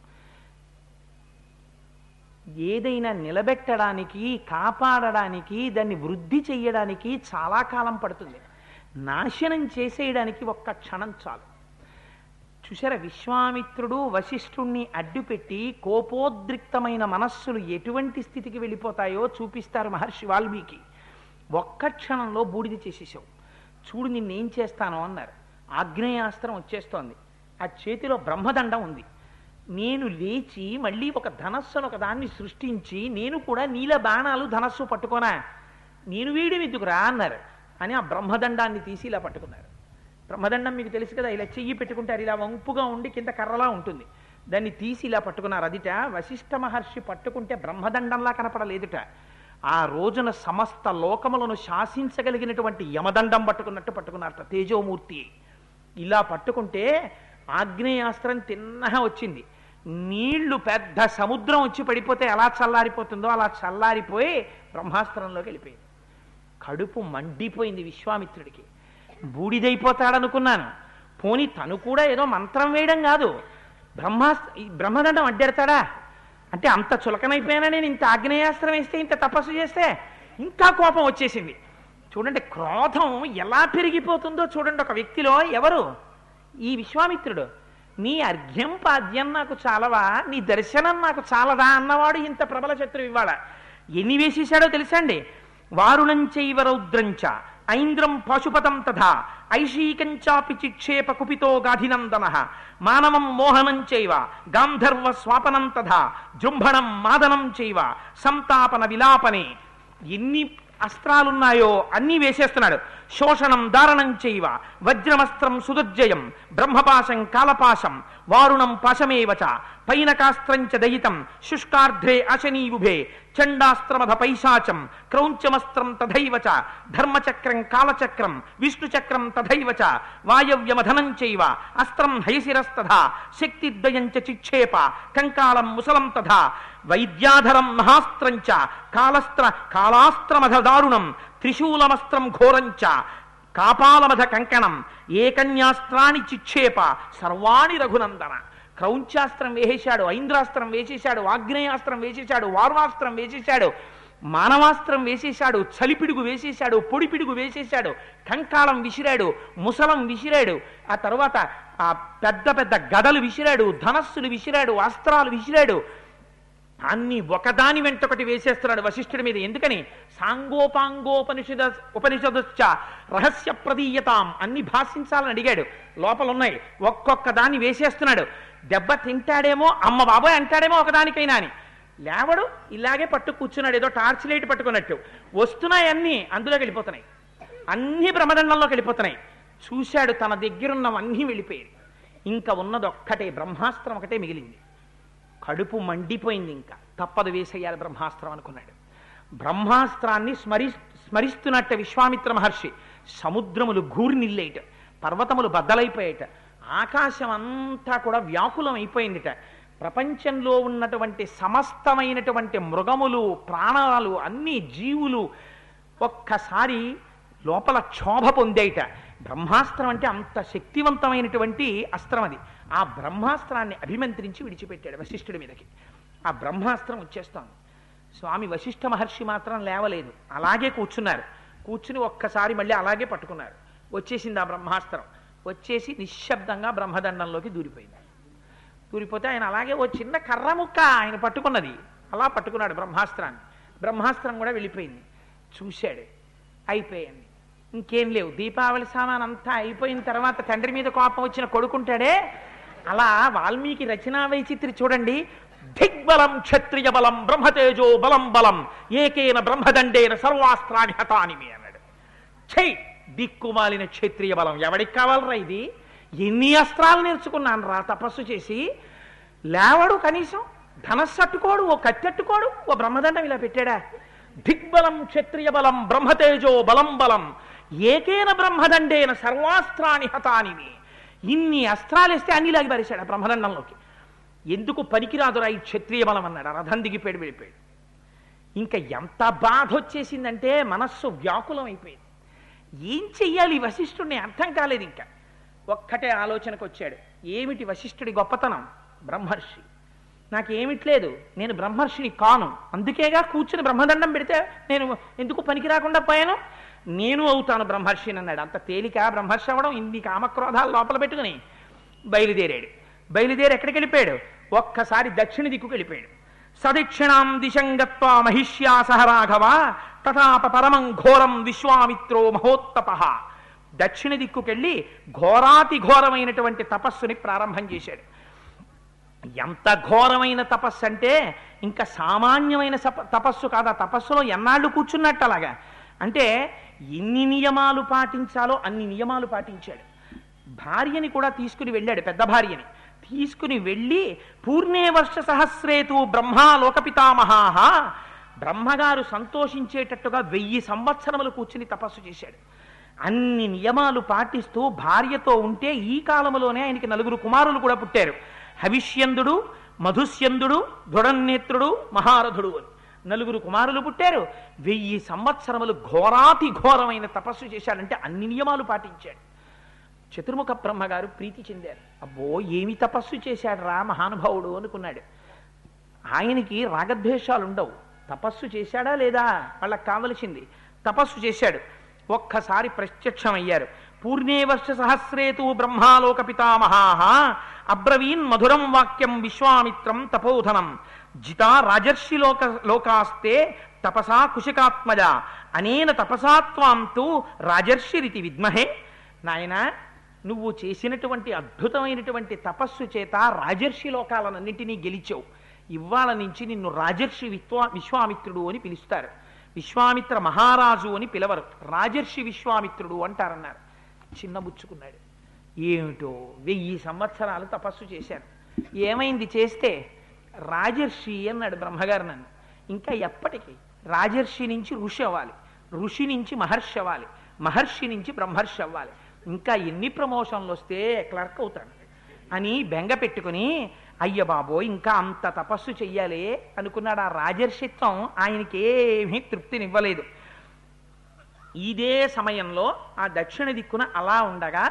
ఏదైనా నిలబెట్టడానికి, కాపాడడానికి, దాన్ని వృద్ధి చెయ్యడానికి చాలా కాలం పడుతుంది, నాశనం చేసేయడానికి ఒక్క క్షణం చాలు. చూశారా విశ్వామిత్రుడు వశిష్ఠుణ్ణి అడ్డుపెట్టి కోపోద్రిక్తమైన మనస్సులు ఎటువంటి స్థితికి వెళ్ళిపోతాయో చూపిస్తారు మహర్షి వాల్మీకి. ఒక్క క్షణంలో బూడిద చేసేసావు, చూడు నిన్నేం చేస్తాను అన్నారు. ఆగ్నేయాస్త్రం వచ్చేస్తోంది, ఆ చేతిలో బ్రహ్మదండం ఉంది. నేను లేచి మళ్ళీ ఒక ధనస్సును ఒక దాన్ని సృష్టించి నేను కూడా నీల బాణాలు ధనస్సు పట్టుకోనా, నేను వీడిని ఎందుకురా అన్నారు అని ఆ బ్రహ్మదండాన్ని తీసి ఇలా పట్టుకున్నారు. బ్రహ్మదండం మీకు తెలుసు కదా, ఇలా చెయ్యి పెట్టుకుంటారు, ఇలా వంపుగా ఉండి కింద కర్రలా ఉంటుంది, దాన్ని తీసి ఇలా పట్టుకున్నారు. అదిట వశిష్ఠ మహర్షి పట్టుకుంటే బ్రహ్మదండంలా కనపడలేదుట, ఆ రోజున సమస్త లోకములను శాసించగలిగినటువంటి యమదండం పట్టుకున్నట్టు పట్టుకున్నారట తేజోమూర్తి. ఇలా పట్టుకుంటే ఆగ్నేయాస్త్రం తిన్నగా వచ్చింది, నీళ్లు పెద్ద సముద్రం వచ్చి పడిపోతే ఎలా చల్లారిపోతుందో అలా చల్లారిపోయి బ్రహ్మాస్త్రంలోకి వెళ్ళిపోయింది. కడుపు మండిపోయింది విశ్వామిత్రుడికి, బూడిదైపోతాడనుకున్నాను, పోనీ తను కూడా ఏదో మంత్రం వేయడం కాదు, బ్రహ్మాస్త్ర బ్రహ్మదండం అడ్డెడతాడా అంటే అంత చులకనైపోయినా, నేను ఇంత ఆగ్నేయాస్త్రం వేస్తే, ఇంత తపస్సు చేస్తే. ఇంకా కోపం వచ్చేసింది. చూడండి క్రోధం ఎలా పెరిగిపోతుందో చూడండి ఒక వ్యక్తిలో. ఎవరు ఈ విశ్వామిత్రుడు. నీ అర్ఘ్యం పాద్యం నాకు చాలవా, నీ దర్శనం నాకు చాలదా అన్నవాడు ఇంత ప్రబల శత్రువు ఇవాళ ఎన్ని వేసేశాడో తెలుసండి. వారుణంచైవ రౌద్రంచ ఐంద్రం పాశుపతం తథా ఐషీకంచాపి చిక్షేప కుపితో గాధినందన మానవం మోహనం చైవ గాంధర్వ స్వాపనం తథా జృంభణం మాదనం చైవ సంతాపన విలాపనే. ఎన్ని అస్త్రాలున్నాయో అన్నీ వేసేస్తున్నాడు. శోషణం దారణం చైవ వజ్రమస్త్రం సుదుర్జయం బ్రహ్మపాశం కాలపాశం వారుణం పాశమేవచ పైనకాస్త్రంచ దయితం శుష్కార్ధ్రే అశనీయుభే చండాస్త్రమధ పైశాచం క్రౌంచమస్త్రం తథైవచ ధర్మచక్రం కాలచక్రం విష్ణుచక్రం తథైవచ వాయవ్యమధనం చైవ అస్త్రం హయశిరస్తథా శక్తిద్వయంచ చిక్షేప కంకాళం ముసలం తథా వైద్యాధరం మహాస్త్రంచ కాలస్త్ర కాలాస్త్రమధ దారుణం త్రిశూలమస్త్రం ఘోరంచ కాపాలమధ కంకణం ఏకన్యాస్త్రాన్ని చిక్షేప సర్వాణి రఘునందన. క్రౌంచాస్త్రం వేసేశాడు, ఐంద్రాస్త్రం వేసేశాడు, ఆగ్నేయాస్త్రం వేసేశాడు, వారుణాస్త్రం వేసేశాడు, మానవాస్త్రం వేసేశాడు, చలిపిడుగు వేసేశాడు, పొడిపిడుగు వేసేశాడు, కంకాళం విసిరాడు, ముసలం విసిరాడు, ఆ తర్వాత ఆ పెద్ద పెద్ద గదలు విసిరాడు, ధనస్సులు విసిరాడు, అస్త్రాలు విసిరాడు, అన్ని ఒకదాని వెంట ఒకటి వేసేస్తున్నాడు వశిష్ఠుడి మీద. ఎందుకని సాంగోపాంగోపనిషద ఉపనిషదొచ్చ రహస్య ప్రదీయతాం, అన్ని భాషించాలని అడిగాడు, లోపల ఉన్నాయి, ఒక్కొక్క దాన్ని వేసేస్తున్నాడు. దెబ్బ తింటాడేమో, అమ్మ బాబాయ్ అంటాడేమో ఒకదానికైనా అని లేవడు, ఇలాగే పట్టు కూర్చున్నాడు, ఏదో టార్చ్ లైట్ పట్టుకున్నట్టు. వస్తున్నాయి అన్నీ అందులోకి వెళ్ళిపోతున్నాయి, అన్ని బ్రహ్మదండంలోకి వెళ్ళిపోతున్నాయి. చూశాడు తన దగ్గరున్నవన్నీ వెళ్ళిపోయాయి, ఇంకా ఉన్నది ఒక్కటే బ్రహ్మాస్త్రం ఒకటే మిగిలింది. కడుపు మండిపోయింది, ఇంకా తప్పదు వేసేయాలి బ్రహ్మాస్త్రం అనుకున్నాడు. బ్రహ్మాస్త్రాన్ని స్మరి స్మరిస్తున్నట్ట విశ్వామిత్ర మహర్షి. సముద్రములు గూర్నిల్లేట, పర్వతములు బద్దలైపోయేట, ఆకాశం అంతా కూడా వ్యాకులం అయిపోయిందిట. ప్రపంచంలో ఉన్నటువంటి సమస్తమైనటువంటి మృగములు, ప్రాణాలు, అన్ని జీవులు ఒక్కసారి లోపల క్షోభ పొందేట. బ్రహ్మాస్త్రం అంటే అంత శక్తివంతమైనటువంటి అస్త్రం అది. ఆ బ్రహ్మాస్త్రాన్ని అభిమంత్రించి విడిచిపెట్టాడు వశిష్ఠుడి మీదకి. ఆ బ్రహ్మాస్త్రం వచ్చేస్తోంది. స్వామి వశిష్ఠ మహర్షి మాత్రం లేవలేదు, అలాగే కూర్చున్నారు. కూర్చుని ఒక్కసారి మళ్ళీ అలాగే పట్టుకున్నారు. వచ్చేసింది ఆ బ్రహ్మాస్త్రం, వచ్చేసి నిశ్శబ్దంగా బ్రహ్మదండంలోకి దూరిపోయింది. దూరిపోతే ఆయన అలాగే ఓ చిన్న కర్ర ముక్క ఆయన పట్టుకున్నది అలా పట్టుకున్నాడు బ్రహ్మాస్త్రాన్ని. బ్రహ్మాస్త్రం కూడా వెళ్ళిపోయింది. చూశాడు, అయిపోయింది. ఇంకేం లేవు. దీపావళి సామాన్ అంతా అయిపోయిన తర్వాత తండ్రి మీద కోపం వచ్చిన కొడుకుంటాడే, అలా వాల్మీకి రచనా వైచిత్రి చూడండి. దిగ్బలం క్షత్రియ బలం బ్రహ్మతేజో బలం బలం ఏకేన బ్రహ్మదండేన సర్వాస్త్రాన్ని హతానిమి అన్నాడు. చై దిక్కుమాలిన క్షత్రియ బలం, ఎవడికి కావాలరా ఇది? ఎన్ని అస్త్రాలు నేర్చుకున్నాను రా తపస్సు చేసి. లేవడు, కనీసం ధనస్సు అట్టుకోడు, ఓ కత్తి అట్టుకోడు, ఓ బ్రహ్మదండం ఇలా పెట్టాడా? దిగ్బలం క్షత్రియ బలం బ్రహ్మతేజో బలం బలం ఏకేన బ్రహ్మదండేన సర్వాస్త్రాన్ని హతానిమి. ఇన్ని అస్త్రాలు వేస్తే అన్ని లాగి పారేశాడు బ్రహ్మదండంలోకి. ఎందుకు పనికిరాదురా ఈ క్షత్రియ బలం అన్నాడు. రథం దిగిపోయాడు, వెళ్ళిపోయాడు. ఇంకా ఎంత బాధ వచ్చేసిందంటే మనస్సు వ్యాకులం అయిపోయింది. ఏం చెయ్యాలి? వశిష్ఠుడిని అర్థం కాలేదు. ఇంకా ఒక్కటే ఆలోచనకు వచ్చాడు, ఏమిటి వశిష్ఠుడి గొప్పతనం? బ్రహ్మర్షి. నాకేమిట్లేదు, నేను బ్రహ్మర్షిని కాను, అందుకేగా కూర్చుని బ్రహ్మదండం పెడితే నేను ఎందుకు పనికి రాకుండా పోయాను, నేను అవుతాను బ్రహ్మర్షిని అన్నాడు. అంత తేలిక బ్రహ్మర్షి అవ్వడం? ఇన్ని కామక్రోధాలు లోపల పెట్టుకుని బయలుదేరాడు. బయలుదేరి ఎక్కడికి వెళ్ళిపోయాడు? ఒక్కసారి దక్షిణ దిక్కుకు వెళ్ళిపోయాడు. సదిక్షిణాం దిశంగత్వ మహిష్యా సహరాఘవ తథాప పరమం ఘోరం విశ్వామిత్రో మహోత్తప. దక్షిణ దిక్కుకెళ్ళి ఘోరాతి ఘోరమైనటువంటి తపస్సుని ప్రారంభం చేశాడు. ఎంత ఘోరమైన తపస్సు అంటే ఇంకా సామాన్యమైన తపస్సు కాదు. ఆ తపస్సులో ఎన్నాళ్ళు కూర్చున్నట్టు అలాగా అంటే ఎన్ని నియమాలు పాటించాలో అన్ని నియమాలు పాటించాడు. భార్యని కూడా తీసుకుని వెళ్ళాడు, పెద్ద భార్యని తీసుకుని వెళ్ళి పూర్ణే వర్ష సహస్రేతు బ్రహ్మా లోకపితామహాహ, బ్రహ్మగారు సంతోషించేటట్టుగా వెయ్యి సంవత్సరములు కూర్చుని తపస్సు చేశాడు. అన్ని నియమాలు పాటిస్తూ భార్యతో ఉంటే ఈ కాలంలోనే ఆయనకి నలుగురు కుమారులు కూడా పుట్టారు. హవిష్యందుడు, మధుస్యందుడు, దృఢన్నేత్రుడు, మహారథుడు అని నలుగురు కుమారులు పుట్టారు. వెయ్యి సంవత్సరములు ఘోరాతి ఘోరమైన తపస్సు చేశాడంటే అన్ని నియమాలు పాటించాడు. చతుర్ముఖ బ్రహ్మగారు ప్రీతి చెందారు. అబ్బో ఏమి తపస్సు చేశాడు రా మహానుభావుడు అనుకున్నాడు. ఆయనకి రాగద్వేషాలు ఉండవు. తపస్సు చేశాడా లేదా? వాళ్ళకి కావలసింది తపస్సు చేశాడు. ఒక్కసారి ప్రత్యక్షమయ్యారు. పూర్ణే వర్ష సహస్రేతు బ్రహ్మాలోక పితామహాః అబ్రవీన్ మధురం వాక్యం విశ్వామిత్రం తపోధనం జితా రాజర్షి లోక లోకాస్తే తపసా కుశికాత్మజ అనేన తపసాత్వాంతు రాజర్షి రితి విద్మహే. నాయన, నువ్వు చేసినటువంటి అద్భుతమైనటువంటి తపస్సు చేత రాజర్షి లోకాలన్నింటినీ గెలిచావు. ఇవాళ నుంచి నిన్ను రాజర్షి విశ్వా విశ్వామిత్రుడు అని పిలుస్తారు. విశ్వామిత్ర మహారాజు అని పిలవరు, రాజర్షి విశ్వామిత్రుడు అంటారన్నారు. చిన్నబుచ్చుకున్నాడు. ఏమిటో వెయ్యి సంవత్సరాలు తపస్సు చేశాను, ఏమైంది చేస్తే? రాజర్షి అన్నాడు బ్రహ్మగారు నన్ను. ఇంకా ఎప్పటికీ రాజర్షి నుంచి ఋషి అవ్వాలి, ఋషి నుంచి మహర్షి అవ్వాలి, మహర్షి నుంచి బ్రహ్మర్షి అవ్వాలి, ఇంకా ఎన్ని ప్రమోషన్లు వస్తే క్లర్క్ అవుతాను అని బెంగ పెట్టుకుని అయ్య బాబోయ్ ఇంకా అంత తపస్సు చెయ్యాలి అనుకున్నాడు. ఆ రాజర్షిత్వం ఆయనకేమీ తృప్తినివ్వలేదు. ఇదే సమయంలో ఆ దక్షిణ దిక్కున అలా ఉండగా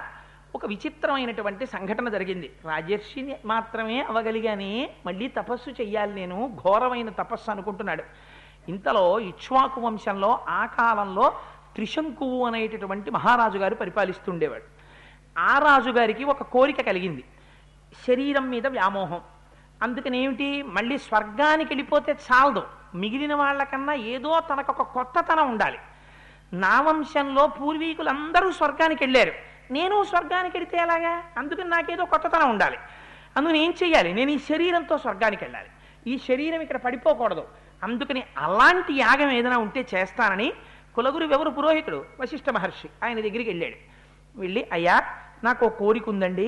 ఒక విచిత్రమైనటువంటి సంఘటన జరిగింది. రాజర్షిని మాత్రమే అవగలిగాని మళ్ళీ తపస్సు చెయ్యాలి నేను, ఘోరమైన తపస్సు అనుకుంటున్నాడు. ఇంతలో ఇక్ష్వాకు వంశంలో ఆ కాలంలో త్రిశంకువు అనేటటువంటి మహారాజు గారు పరిపాలిస్తుండేవాడు. ఆ రాజుగారికి ఒక కోరిక కలిగింది, శరీరం మీద వ్యామోహం. అందుకనేమిటి, మళ్ళీ స్వర్గానికి వెళ్ళిపోతే చాలదు, మిగిలిన వాళ్ళకన్నా ఏదో తనకొక కొత్తతనం ఉండాలి. నా వంశంలో పూర్వీకులందరూ స్వర్గానికి వెళ్ళారు, నేను స్వర్గానికి వెళితే ఎలాగా? అందుకని నాకేదో కొత్తతనం ఉండాలి. అందుకని ఏం చెయ్యాలి, నేను ఈ శరీరంతో స్వర్గానికి వెళ్ళాలి, ఈ శరీరం ఇక్కడ పడిపోకూడదు, అందుకని అలాంటి యాగం ఏదైనా ఉంటే చేస్తానని కులగురు ఎవరు పురోహితుడు వశిష్ఠ మహర్షి ఆయన దగ్గరికి వెళ్ళాడు. వెళ్ళి అయ్యా నాకు కోరిక ఉందండి,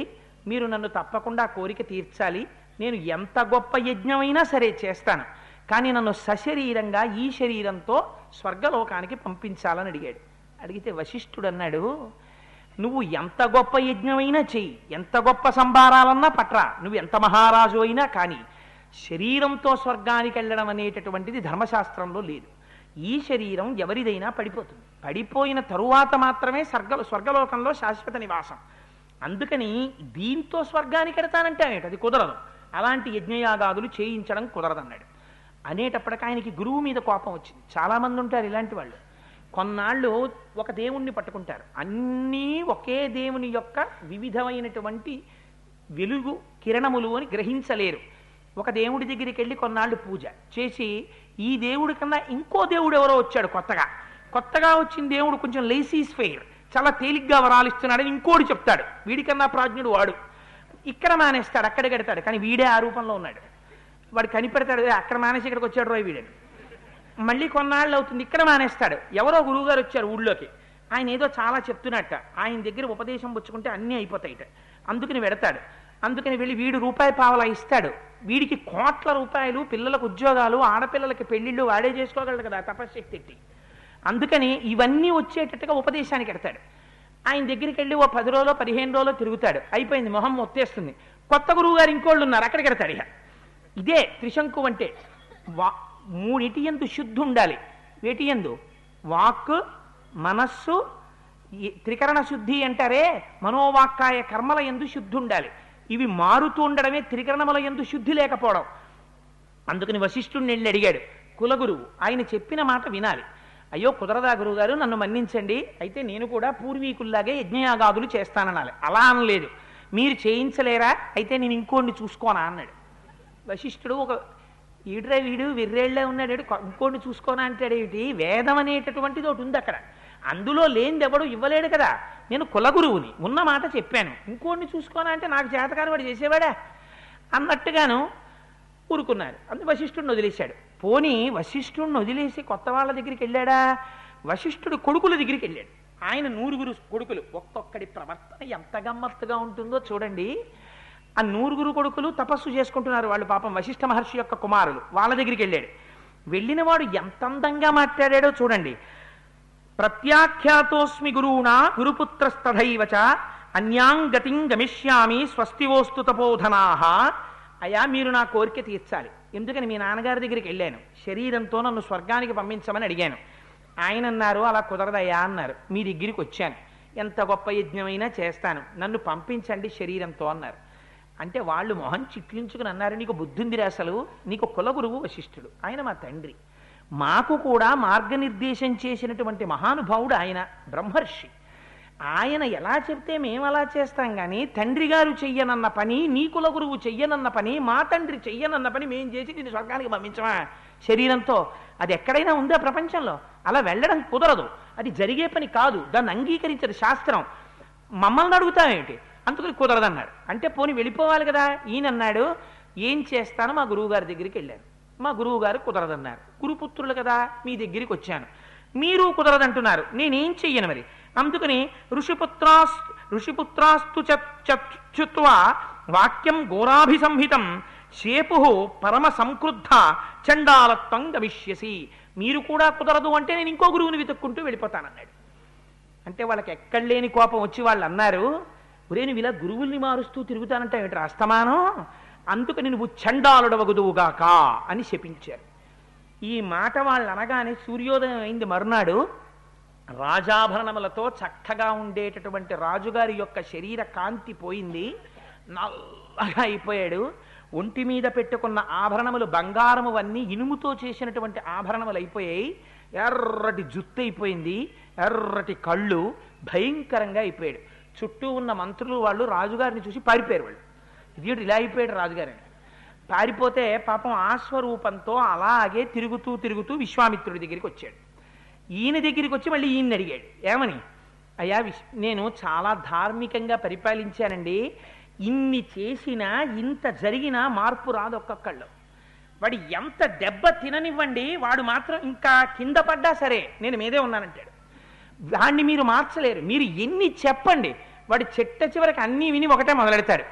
మీరు నన్ను తప్పకుండా కోరిక తీర్చాలి, నేను ఎంత గొప్ప యజ్ఞమైనా సరే చేస్తాను, కానీ నన్ను సశరీరంగా ఈ శరీరంతో స్వర్గలోకానికి పంపించాలని అడిగాడు. అడిగితే వశిష్ఠుడు అన్నాడు, నువ్వు ఎంత గొప్ప యజ్ఞమైనా చెయ్యి, ఎంత గొప్ప సంభారాలన్నా పట్రా, నువ్వు ఎంత మహారాజు అయినా కానీ శరీరంతో స్వర్గానికి వెళ్ళడం అనేటటువంటిది ధర్మశాస్త్రంలో లేదు. ఈ శరీరం ఎవరిదైనా పడిపోతుంది, పడిపోయిన తరువాత మాత్రమే స్వర్గ స్వర్గలోకంలో శాశ్వత నివాసం. అందుకని దీంతో స్వర్గానికి వెడతానంటే అనేట అది కుదరదు, అలాంటి యజ్ఞయాగాదులు చేయించడం కుదరదన్నాడు. అనేటప్పటికి ఆయనకి గురువు మీద కోపం వచ్చింది. చాలామంది ఉంటారు ఇలాంటి వాళ్ళు, కొన్నాళ్ళు ఒక దేవుణ్ణి పట్టుకుంటారు, అన్నీ ఒకే దేవుని యొక్క వివిధమైనటువంటి వెలుగు కిరణములు అని గ్రహించలేరు. ఒక దేవుడి దగ్గరికి వెళ్ళి కొన్నాళ్ళు పూజ చేసి ఈ దేవుడి కన్నా ఇంకో దేవుడు ఎవరో వచ్చాడు కొత్తగా, కొత్తగా వచ్చిన దేవుడు కొంచెం లేసీస్ ఫెయిర్, చాలా తేలిగ్గా వరాలు ఇస్తున్నాడని ఇంకోటి చెప్తాడు. వీడికన్నా ప్రాజ్ఞుడు వాడు. ఇక్కడ మానేస్తాడు, అక్కడ కడతాడు. కానీ వీడే ఆ రూపంలో ఉన్నాడు. వాడు కనిపెడతాడు, అక్కడ మానేసి ఇక్కడికి వచ్చాడు రోయ్ వీడని. మళ్ళీ కొన్నాళ్ళు అవుతుంది, ఇక్కడ మానేస్తాడు. ఎవరో గురువుగారు వచ్చారు ఊళ్ళోకి, ఆయన ఏదో చాలా చెప్తున్నట్ట, ఆయన దగ్గర ఉపదేశం పుచ్చుకుంటే అన్నీ అయిపోతాయిట, అందుకని వెడతాడు. అందుకని వెళ్ళి వీడు రూపాయి పావలా ఇస్తాడు. వీడికి కోట్ల రూపాయలు, పిల్లలకు ఉద్యోగాలు, ఆడపిల్లలకి పెళ్లిళ్ళు వాడే చేసుకోగలడు కదా తపశ్శక్తి ఎట్టి. అందుకని ఇవన్నీ వచ్చేటట్టుగా ఉపదేశానికి ఎడతాడు. ఆయన దగ్గరికి వెళ్ళి ఓ పది రోజులో పదిహేను రోజులో తిరుగుతాడు, అయిపోయింది, మొహం ఒత్తేస్తుంది. కొత్త గురువు గారు ఇంకోళ్ళు ఉన్నారు, అక్కడికి ఎడతాడు. ఇక ఇదే త్రిశంకు అంటే, వా మూడిటి ఎందు శుద్ధి ఉండాలి. వేటి ఎందు? వాక్, మనస్సు, త్రికరణ శుద్ధి అంటారే, మనోవాక్కాయ కర్మల ఎందు శుద్ధి ఉండాలి. ఇవి మారుతూ ఉండడమే త్రికరణముల ఎందు శుద్ధి లేకపోవడం. అందుకని వశిష్ఠుడిని వెళ్ళి అడిగాడు కులగురువు, ఆయన చెప్పిన మాట వినాలి. అయ్యో కుదరదా గురువుగారు, నన్ను మన్నించండి, అయితే నేను కూడా పూర్వీకుల్లాగే యజ్ఞయాగాదులు చేస్తాననాలి. అలా అనలేదు. మీరు చేయించలేరా, అయితే నేను ఇంకోడిని చూసుకోనా అన్నాడు. వశిష్ఠుడు ఒక ఈడ్రే వీడు విర్రేళ్లే ఉన్నాడు, ఇంకోడిని చూసుకోనా అంటాడు ఏమిటి? వేదం అనేటటువంటిది ఒకటి ఉంది అక్కడ, అందులో లేనిది ఎవడు ఇవ్వలేడు కదా. నేను కులగురువుని, ఉన్న మాట చెప్పాను, ఇంకోడిని చూసుకోనా అంటే నాకు జాతకాన్ని వాడు చేసేవాడా అన్నట్టుగాను ఊరుకున్నారు. అందుకు వశిష్ఠుడిని వదిలేశాడు. పోనీ వశిష్ఠుడిని వదిలేసి కొత్త వాళ్ళ దగ్గరికి వెళ్ళాడా? వశిష్ఠుడు కొడుకుల దగ్గరికి వెళ్ళాడు. ఆయన నూరుగురు కొడుకులు, ఒక్కొక్కడి ప్రవర్తన ఎంత గమ్మత్తుగా ఉంటుందో చూడండి. ఆ నూరుగురు కొడుకులు తపస్సు చేసుకుంటున్నారు వాళ్ళు, పాపం వశిష్ఠ మహర్షి యొక్క కుమారులు. వాళ్ళ దగ్గరికి వెళ్ళాడు. వెళ్ళిన వాడు ఎంత అందంగా మాట్లాడాడో చూడండి. ప్రత్యాఖ్యాతోస్మి గురువునా గురుపుత్రస్థైవచ అన్యాంగతిం గమిష్యామి స్వస్తివోస్తు తపోధనాహ. అయా, మీరు నా కోరిక తీర్చాలి. ఎందుకని? మీ నాన్నగారి దగ్గరికి వెళ్ళాను, శరీరంతో నన్ను స్వర్గానికి పంపించమని అడిగాను. ఆయన అన్నారు అలా కుదరదయ్యా అన్నారు. మీ దగ్గరికి వచ్చాను, ఎంత గొప్ప యజ్ఞమైనా చేస్తాను, నన్ను పంపించండి శరీరంతో అన్నారు. అంటే వాళ్ళు మొహం చిట్లించుకుని అన్నారు, నీకు బుద్ధుందిరా అసలు, నీకు కులగురువు వశిష్ఠుడు, ఆయన మా తండ్రి, మాకు కూడా మార్గనిర్దేశం చేసినటువంటి మహానుభావుడు ఆయన, బ్రహ్మర్షి. ఆయన ఎలా చెప్తే మేము అలా చేస్తాం, కానీ తండ్రి గారు చెయ్యనన్న పని, నీ కులగురువు చెయ్యనన్న పని, మా తండ్రి చెయ్యనన్న పని మేము చేసి నేను స్వర్గానికి పంపించమా శరీరంతో? అది ఎక్కడైనా ఉందా ప్రపంచంలో? అలా వెళ్ళడం కుదరదు, అది జరిగే పని కాదు, దాన్ని అంగీకరించదు శాస్త్రం. మమ్మల్ని అడుగుతామేమిటి? అందుకని కుదరదన్నారు. అంటే పోని వెళ్ళిపోవాలి కదా. ఈయన అన్నాడు, ఏం చేస్తానో మా గురువుగారి దగ్గరికి వెళ్ళాను, మా గురువుగారు కుదరదన్నారు. గురుపుత్రులు కదా, మీ దగ్గరికి వచ్చాను, మీరు కుదరదంటున్నారు, నేనేం చెయ్యను మరి? అందుకని ఋషిపుత్రాస్ ఋషిపుత్రాస్తు చత్వా వాక్యం ఘోరాభిసంహితం శేపు పరమ సంక్రుద్ధ చండాలత్వం గమిష్యసి. మీరు కూడా కుదరదు అంటే నేను ఇంకో గురువుని వెతుక్కుంటూ వెళ్ళిపోతానన్నాడు. అంటే వాళ్ళకి ఎక్కడ లేని కోపం వచ్చి వాళ్ళు అన్నారు, ఒరే నువ్వు ఇలా గురువుల్ని మారుస్తూ తిరుగుతానంటే ఏమిటి అస్తమానం, అందుకని నువ్వు చండాలుడవగుదువుగాక అని శపించారు. ఈ మాట వాళ్ళు అనగానే సూర్యోదయం అయింది. మరునాడు రాజాభరణములతో చక్కగా ఉండేటటువంటి రాజుగారి యొక్క శరీర కాంతి పోయింది, నల్లగా అయిపోయాడు. ఒంటి మీద పెట్టుకున్న ఆభరణములు బంగారము అన్నీ ఇనుముతో చేసినటువంటి ఆభరణములు అయిపోయాయి. ఎర్రటి జుత్తు అయిపోయింది, ఎర్రటి కళ్ళు, భయంకరంగా అయిపోయాడు. చుట్టూ ఉన్న మంత్రులు వాళ్ళు రాజుగారిని చూసి పారిపోయారు. వాళ్ళు ఇదేడు ఇలా అయిపోయాడు రాజుగారిని. పారిపోతే పాపం ఆశ్వరూపంతో అలాగే తిరుగుతూ తిరుగుతూ విశ్వామిత్రుడి దగ్గరికి వచ్చాడు. ఈయన దగ్గరికి వచ్చి మళ్ళీ ఈయన్ని అడిగాడు, ఏమని? అయ్యా విశ్ నేను చాలా ధార్మికంగా పరిపాలించానండి, ఇన్ని చేసినా ఇంత జరిగినా మార్పు రాదు ఒక్కొక్కళ్ళు. వాడు ఎంత దెబ్బ తిననివ్వండి, వాడు మాత్రం ఇంకా కింద పడ్డా సరే నేను మీదే ఉన్నానంటాడు. వాడిని మీరు మార్చలేరు, మీరు ఎన్ని చెప్పండి, వాడు చెట్ట చివరికి అన్నీ విని ఒకటే మొదలెడతాడు.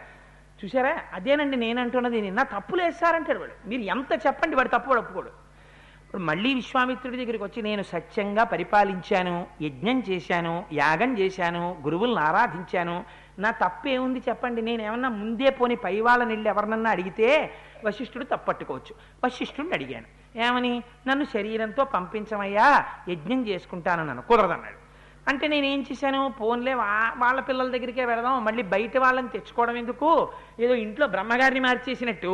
చూసారా, అదేనండి నేనంటున్నది, నిన్న తప్పులు వేస్తారంటాడు వాడు. మీరు ఎంత చెప్పండి, వాడు తప్పు వాడు ఒప్పుకోడు. ఇప్పుడు మళ్ళీ విశ్వామిత్రుడి దగ్గరికి వచ్చి, నేను సత్యంగా పరిపాలించాను, యజ్ఞం చేశాను, యాగం చేశాను, గురువులను ఆరాధించాను, నా తప్పేముంది చెప్పండి. నేనేమన్నా ముందే పోని పై వాళ్ళని వెళ్ళి ఎవరినన్నా అడిగితే వశిష్ఠుడు తప్పట్టుకోవచ్చు. వశిష్ఠుడిని అడిగాను, ఏమని? నన్ను శరీరంతో పంపించమయ్యా, యజ్ఞం చేసుకుంటాను, నన్ను కుదరదన్నాడు. అంటే నేనేం చేశాను, ఫోన్లే వాళ్ళ పిల్లల దగ్గరికే వెళదాం, మళ్ళీ బయట వాళ్ళని తెచ్చుకోవడం ఎందుకు, ఏదో ఇంట్లో బ్రహ్మగారిని మార్చేసినట్టు,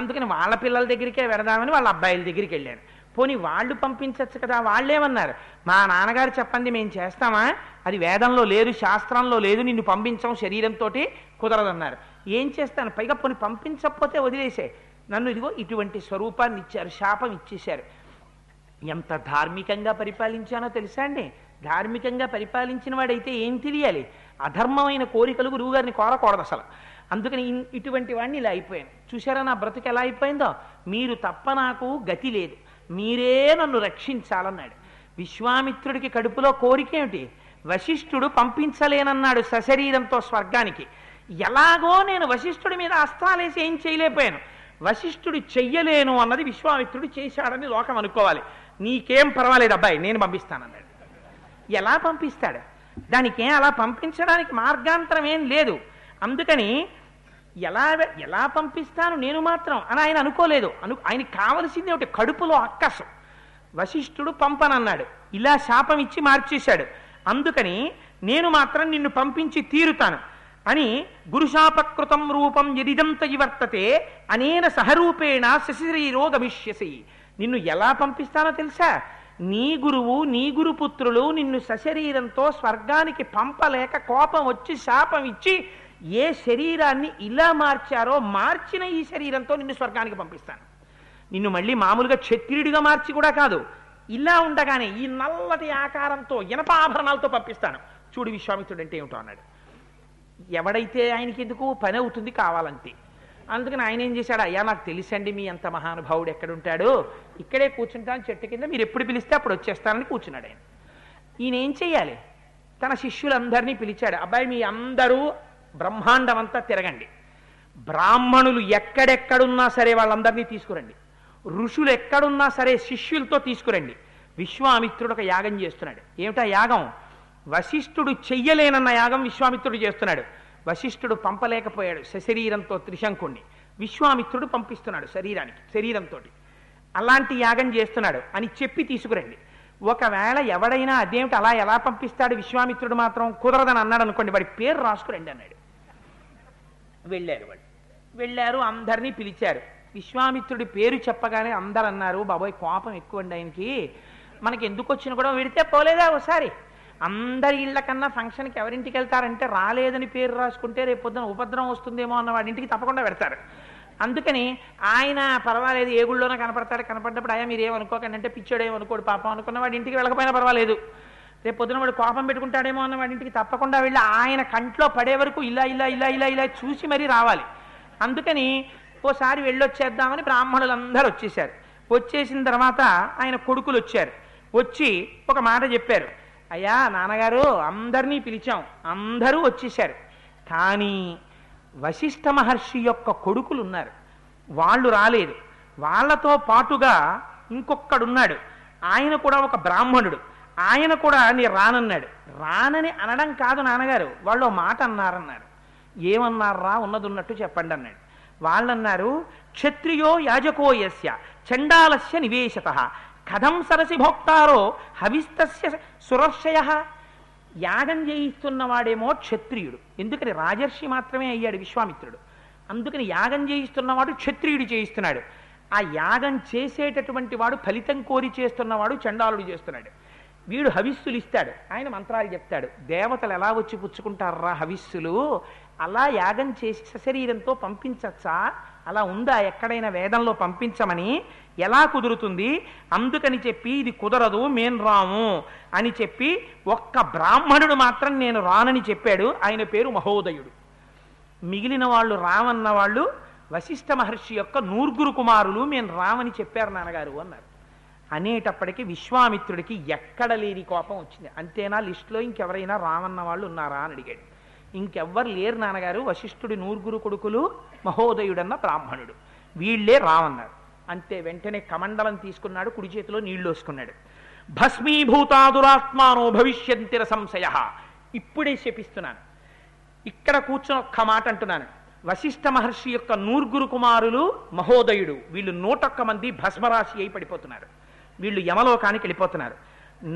అందుకని వాళ్ళ పిల్లల దగ్గరికే వెళదామని వాళ్ళ అబ్బాయిల దగ్గరికి వెళ్ళాను. పోనీ వాళ్ళు పంపించచ్చు కదా. వాళ్ళేమన్నారు, మా నాన్నగారు చెప్పండి మేము చేస్తామా, అది వేదంలో లేదు, శాస్త్రంలో లేదు, నిన్ను పంపించాం శరీరంతో, కుదరదన్నారు. ఏం చేస్తాను, పైగా పోనీ పంపించకపోతే వదిలేసే, నన్ను ఇదిగో ఇటువంటి స్వరూపాన్ని ఇచ్చారు, శాపం ఇచ్చేశారు. ఎంత ధార్మికంగా పరిపాలించానో తెలుసా అండి. ధార్మికంగా పరిపాలించిన వాడైతే ఏం తెలియాలి, అధర్మమైన కోరికలు గురువుగారిని కోరకూడదు అసలు. అందుకని ఇటువంటి వాడిని ఇలా అయిపోయాను. చూసారా నా బ్రతుకు ఎలా అయిపోయిందో, మీరు తప్ప నాకు గతి లేదు, మీరే నన్ను రక్షించాలన్నాడు. విశ్వామిత్రుడికి కడుపులో కోరిక ఏమిటి, వశిష్ఠుడు పంపించలేనన్నాడు సశరీరంతో స్వర్గానికి. ఎలాగో నేను వశిష్ఠుడి మీద అస్త్రాలేసి ఏం చేయలేకపోయాను, వశిష్ఠుడు చెయ్యలేను అన్నది విశ్వామిత్రుడు చేశాడని లోకం అనుకోవాలి. నీకేం పర్వాలేదు అబ్బాయి, నేను పంపిస్తానన్నాడు. ఎలా పంపిస్తాడు, దానికేం అలా పంపించడానికి మార్గాంతరం ఏం లేదు. అందుకని ఎలా ఎలా పంపిస్తాను నేను మాత్రం అని ఆయన అనుకోలేదు. అను ఆయనకి కావలసింది ఒకటి, కడుపులో అక్కసు. వశిష్ఠుడు పంపనన్నాడు, ఇలా శాపం ఇచ్చి మార్చేశాడు. అందుకని నేను మాత్రం నిన్ను పంపించి తీరుతాను అని గురుశాపకృతం రూపం యదిదంతయి వర్తతే అనేన సహరూపేణ శశిశరీరో గమిష్యసి. నిన్ను ఎలా పంపిస్తానో తెలుసా, నీ గురువు నీ గురుపుత్రులు నిన్ను సశరీరంతో స్వర్గానికి పంపలేక కోపం వచ్చి శాపం ఇచ్చి ఏ శరీరాన్ని ఇలా మార్చారో మార్చిన ఈ శరీరంతో నిన్ను స్వర్గానికి పంపిస్తాను. నిన్ను మళ్ళీ మామూలుగా క్షత్రియుడిగా మార్చి కూడా కాదు, ఇలా ఉండగానే ఈ నల్లటి ఆకారంతో ఇనప ఆభరణాలతో పంపిస్తాను. చూడు విశ్వామిత్రుడు అంటే ఏమిటో అన్నాడు. ఎవడైతే ఆయనకి ఎందుకు పని అవుతుంది కావాలంటే. అందుకని ఆయన ఏం చేశాడు, అయ్యా నాకు తెలుసండి మీ అంత మహానుభావుడు ఎక్కడుంటాడు, ఇక్కడే కూర్చుంటాను చెట్టు కింద, మీరు ఎప్పుడు పిలిస్తే అప్పుడు వచ్చేస్తానని కూర్చున్నాడు ఆయన. ఈయన ఏం చెయ్యాలి, తన శిష్యులందరినీ పిలిచాడు. అబ్బాయి మీ అందరూ బ్రహ్మాండం అంతా తిరగండి, బ్రాహ్మణులు ఎక్కడెక్కడున్నా సరే వాళ్ళందరినీ తీసుకురండి, ఋషులు ఎక్కడున్నా సరే శిష్యులతో తీసుకురండి. విశ్వామిత్రుడు ఒక యాగం చేస్తున్నాడు. ఏమిటా యాగం, వశిష్ఠుడు చెయ్యలేనన్న యాగం విశ్వామిత్రుడు చేస్తున్నాడు. వశిష్ఠుడు పంపలేకపోయాడు సశరీరంతో త్రిశంకుణ్ణి, విశ్వామిత్రుడు పంపిస్తున్నాడు శరీరానికి శరీరంతో. అలాంటి యాగం చేస్తున్నాడు అని చెప్పి తీసుకురండి. ఒకవేళ ఎవడైనా అదేమిటి అలా ఎలా పంపిస్తాడు విశ్వామిత్రుడు మాత్రం కుదరదని అన్నాడు అనుకోండి, వాడి పేరు రాసుకురండి అన్నాడు. వెళ్ళారు వాడు, వెళ్ళారు అందరినీ పిలిచారు. విశ్వామిత్రుడి పేరు చెప్పగానే అందరు అన్నారు, బాబోయ్ కోపం ఎక్కువండి ఆయనకి, మనకి ఎందుకు వచ్చిన కూడా విడితే పోలేదా ఒకసారి. అందరి ఇళ్ల కన్నా ఫంక్షన్కి ఎవరింటికి వెళ్తారంటే రాలేదని పేరు రాసుకుంటే రేపు పొద్దున ఉపద్రవం వస్తుందేమో అన్న వాడింటికి తప్పకుండా పెడతారు. అందుకని ఆయన పర్వాలేదు, ఏ గుళ్ళోనో కనపడతారు, కనపడ్డప్పుడు అయ్యా మీరు ఏమనుకోకండి అంటే, పిచ్చోడు ఏమనుకోడు పాపం అనుకున్న వాడి ఇంటికి వెళ్ళకపోయినా పర్వాలేదు, రేపు పొద్దున వాడు కోపం పెట్టుకుంటాడేమో అన్న వాడింటికి తప్పకుండా వెళ్ళి ఆయన కంట్లో పడే వరకు ఇలా ఇలా ఇలా ఇలా ఇలా చూసి మరీ రావాలి. అందుకని ఓసారి వెళ్ళొచ్చేద్దామని బ్రాహ్మణులందరూ వచ్చేసారు. వచ్చేసిన తర్వాత ఆయన కొడుకులు వచ్చారు, వచ్చి ఒక మాట చెప్పారు, అయ్యా నాన్నగారు అందరినీ పిలిచాం, అందరూ వచ్చేశారు, కానీ వశిష్ఠ మహర్షి యొక్క కొడుకులు ఉన్నారు, వాళ్ళు రాలేదు, వాళ్లతో పాటుగా ఇంకొక్కడున్నాడు, ఆయన కూడా ఒక బ్రాహ్మణుడు, ఆయన కూడా నేను రానన్నాడు. రానని అనడం కాదు నాన్నగారు, వాళ్ళు మాట అన్నారన్నారు. ఏమన్నారా, ఉన్నది ఉన్నట్టు చెప్పండి అన్నాడు. వాళ్ళన్నారు, క్షత్రియో యాజకోయస్య చండాలస్య నివేశత కథం సరసి భోక్తారో హవిస్తస్య సురర్షయ. యాగం చేయిస్తున్నవాడేమో క్షత్రియుడు, ఎందుకని రాజర్షి మాత్రమే అయ్యాడు విశ్వామిత్రుడు, అందుకని యాగం చేయిస్తున్నవాడు క్షత్రియుడు చేయిస్తున్నాడు. ఆ యాగం చేసేటటువంటి వాడు ఫలితం కోరి చేస్తున్నవాడు చండాలుడు చేస్తున్నాడు. వీడు హవిస్సులు ఇస్తాడు, ఆయన మంత్రాలు చెప్తాడు, దేవతలు ఎలా వచ్చి పుచ్చుకుంటారా హవిస్సులు, అలా యాగం చేసి సశరీరంతో పంపించచ్చా, అలా ఉందా ఎక్కడైనా వేదంలో పంపించమని, ఎలా కుదురుతుంది. అందుకని చెప్పి ఇది కుదరదు మేం రాము అని చెప్పి ఒక్క బ్రాహ్మణుడు మాత్రం నేను రానని చెప్పాడు, ఆయన పేరు మహోదయుడు. మిగిలిన వాళ్ళు రామన్న వాళ్ళు వశిష్ఠ మహర్షి యొక్క నూర్గురు కుమారులు మేము రామని చెప్పారు నాన్నగారు అన్నారు. అనేటప్పటికీ విశ్వామిత్రుడికి ఎక్కడ లేని కోపం వచ్చింది. అంతేనా లిస్టులో ఇంకెవరైనా రామన్న వాళ్ళు ఉన్నారా అని అడిగాడు. ఇంకెవ్వరు లేరు నాన్నగారు, వశిష్ఠుడి నూర్గురు కొడుకులు మహోదయుడన్న బ్రాహ్మణుడు, వీళ్లే రామన్నారు. అంతే వెంటనే కమండలం తీసుకున్నాడు, కుడి చేతిలో నీళ్లు వేసుకున్నాడు. భస్మీభూతాదురాత్మానో భవిష్యంతిర సంశయ. ఇప్పుడే శపిస్తున్నాను, ఇక్కడ కూర్చొని ఒక్క మాట అంటున్నాను, వశిష్ఠ మహర్షి యొక్క నూర్గురు కుమారులు మహోదయుడు వీళ్ళు నూటొక్క మంది భస్మరాశి అయి పడిపోతున్నారు, వీళ్ళు యమలోకానికి వెళ్ళిపోతున్నారు.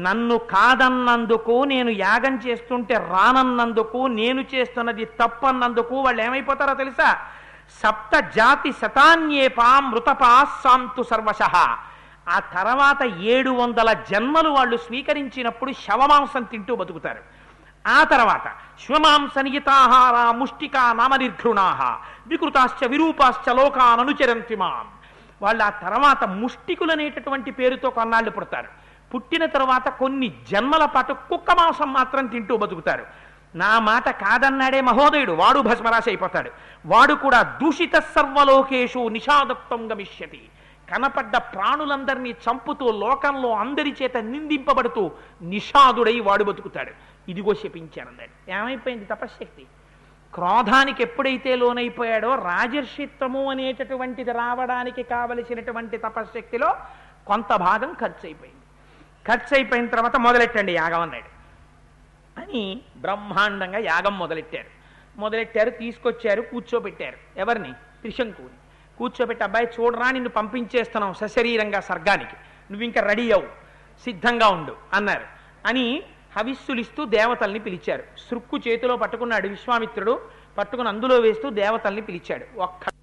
నన్ను కాదన్నందుకు, నేను యాగం చేస్తుంటే రానన్నందుకు, నేను చేస్తున్నది తప్పన్నందుకు వాళ్ళు ఏమైపోతారో తెలుసా, సప్త జాతి శతాన్యేపా మృతపా శాంతు సర్వశః. ఆ తర్వాత ఏడు వందల జన్మలు వాళ్ళు స్వీకరించినప్పుడు శవమాంసం తింటూ బతుకుతారు. ఆ తర్వాత శ్వమాంస నియతాహార ముష్టికా నామ నిర్ఘృణాః వికృతాశ్చ విరూపాశ్చ లోకాన్ అనుచరంతి మాం. వాళ్ళు ఆ తర్వాత ముష్టికులనేటటువంటి పేరుతో కొన్నాళ్ళు పుడతారు. పుట్టిన తర్వాత కొన్ని జన్మల పాటు కుక్క మాంసం మాత్రం తింటూ బతుకుతారు. నా మాట కాదన్నాడే మహోదయుడు, వాడు భస్మరాశి అయిపోతాడు. వాడు కూడా దూషిత సర్వలోకేషు నిషాదత్వం గమిష్యతి, కనపడ్డ ప్రాణులందరినీ చంపుతూ లోకంలో అందరి చేత నిందింపబడుతూ నిషాదుడై వాడు బతుకుతాడు. ఇదిగో శపించానన్నాడు. ఏమైపోయింది తపశ్శక్తి? క్రోధానికి ఎప్పుడైతే లోనైపోయాడో రాజర్షిత్వము అనేటటువంటిది రావడానికి కావలసినటువంటి తపశ్శక్తిలో కొంత భాగం ఖర్చు అయిపోయింది. ఖర్చు అయిపోయిన తర్వాత మొదలెట్టండి యాగం అన్నాడు అని బ్రహ్మాండంగా యాగం మొదలెట్టారు. మొదలెట్టారు, తీసుకొచ్చారు, కూర్చోబెట్టారు. ఎవరిని? త్రిశంకుని కూర్చోబెట్టి, అబ్బాయి చూడరా నిన్ను పంపించేస్తున్నాం సశరీరంగా స్వర్గానికి, నువ్వు ఇంకా రెడీ అవు, సిద్ధంగా ఉండు అన్నారు అని హవిస్సులిస్తూ దేవతల్ని పిలిచారు. శృక్కు చేతిలో పట్టుకున్నాడు విశ్వామిత్రుడు, పట్టుకుని అందులో వేస్తూ దేవతల్ని పిలిచాడు. ఒక్క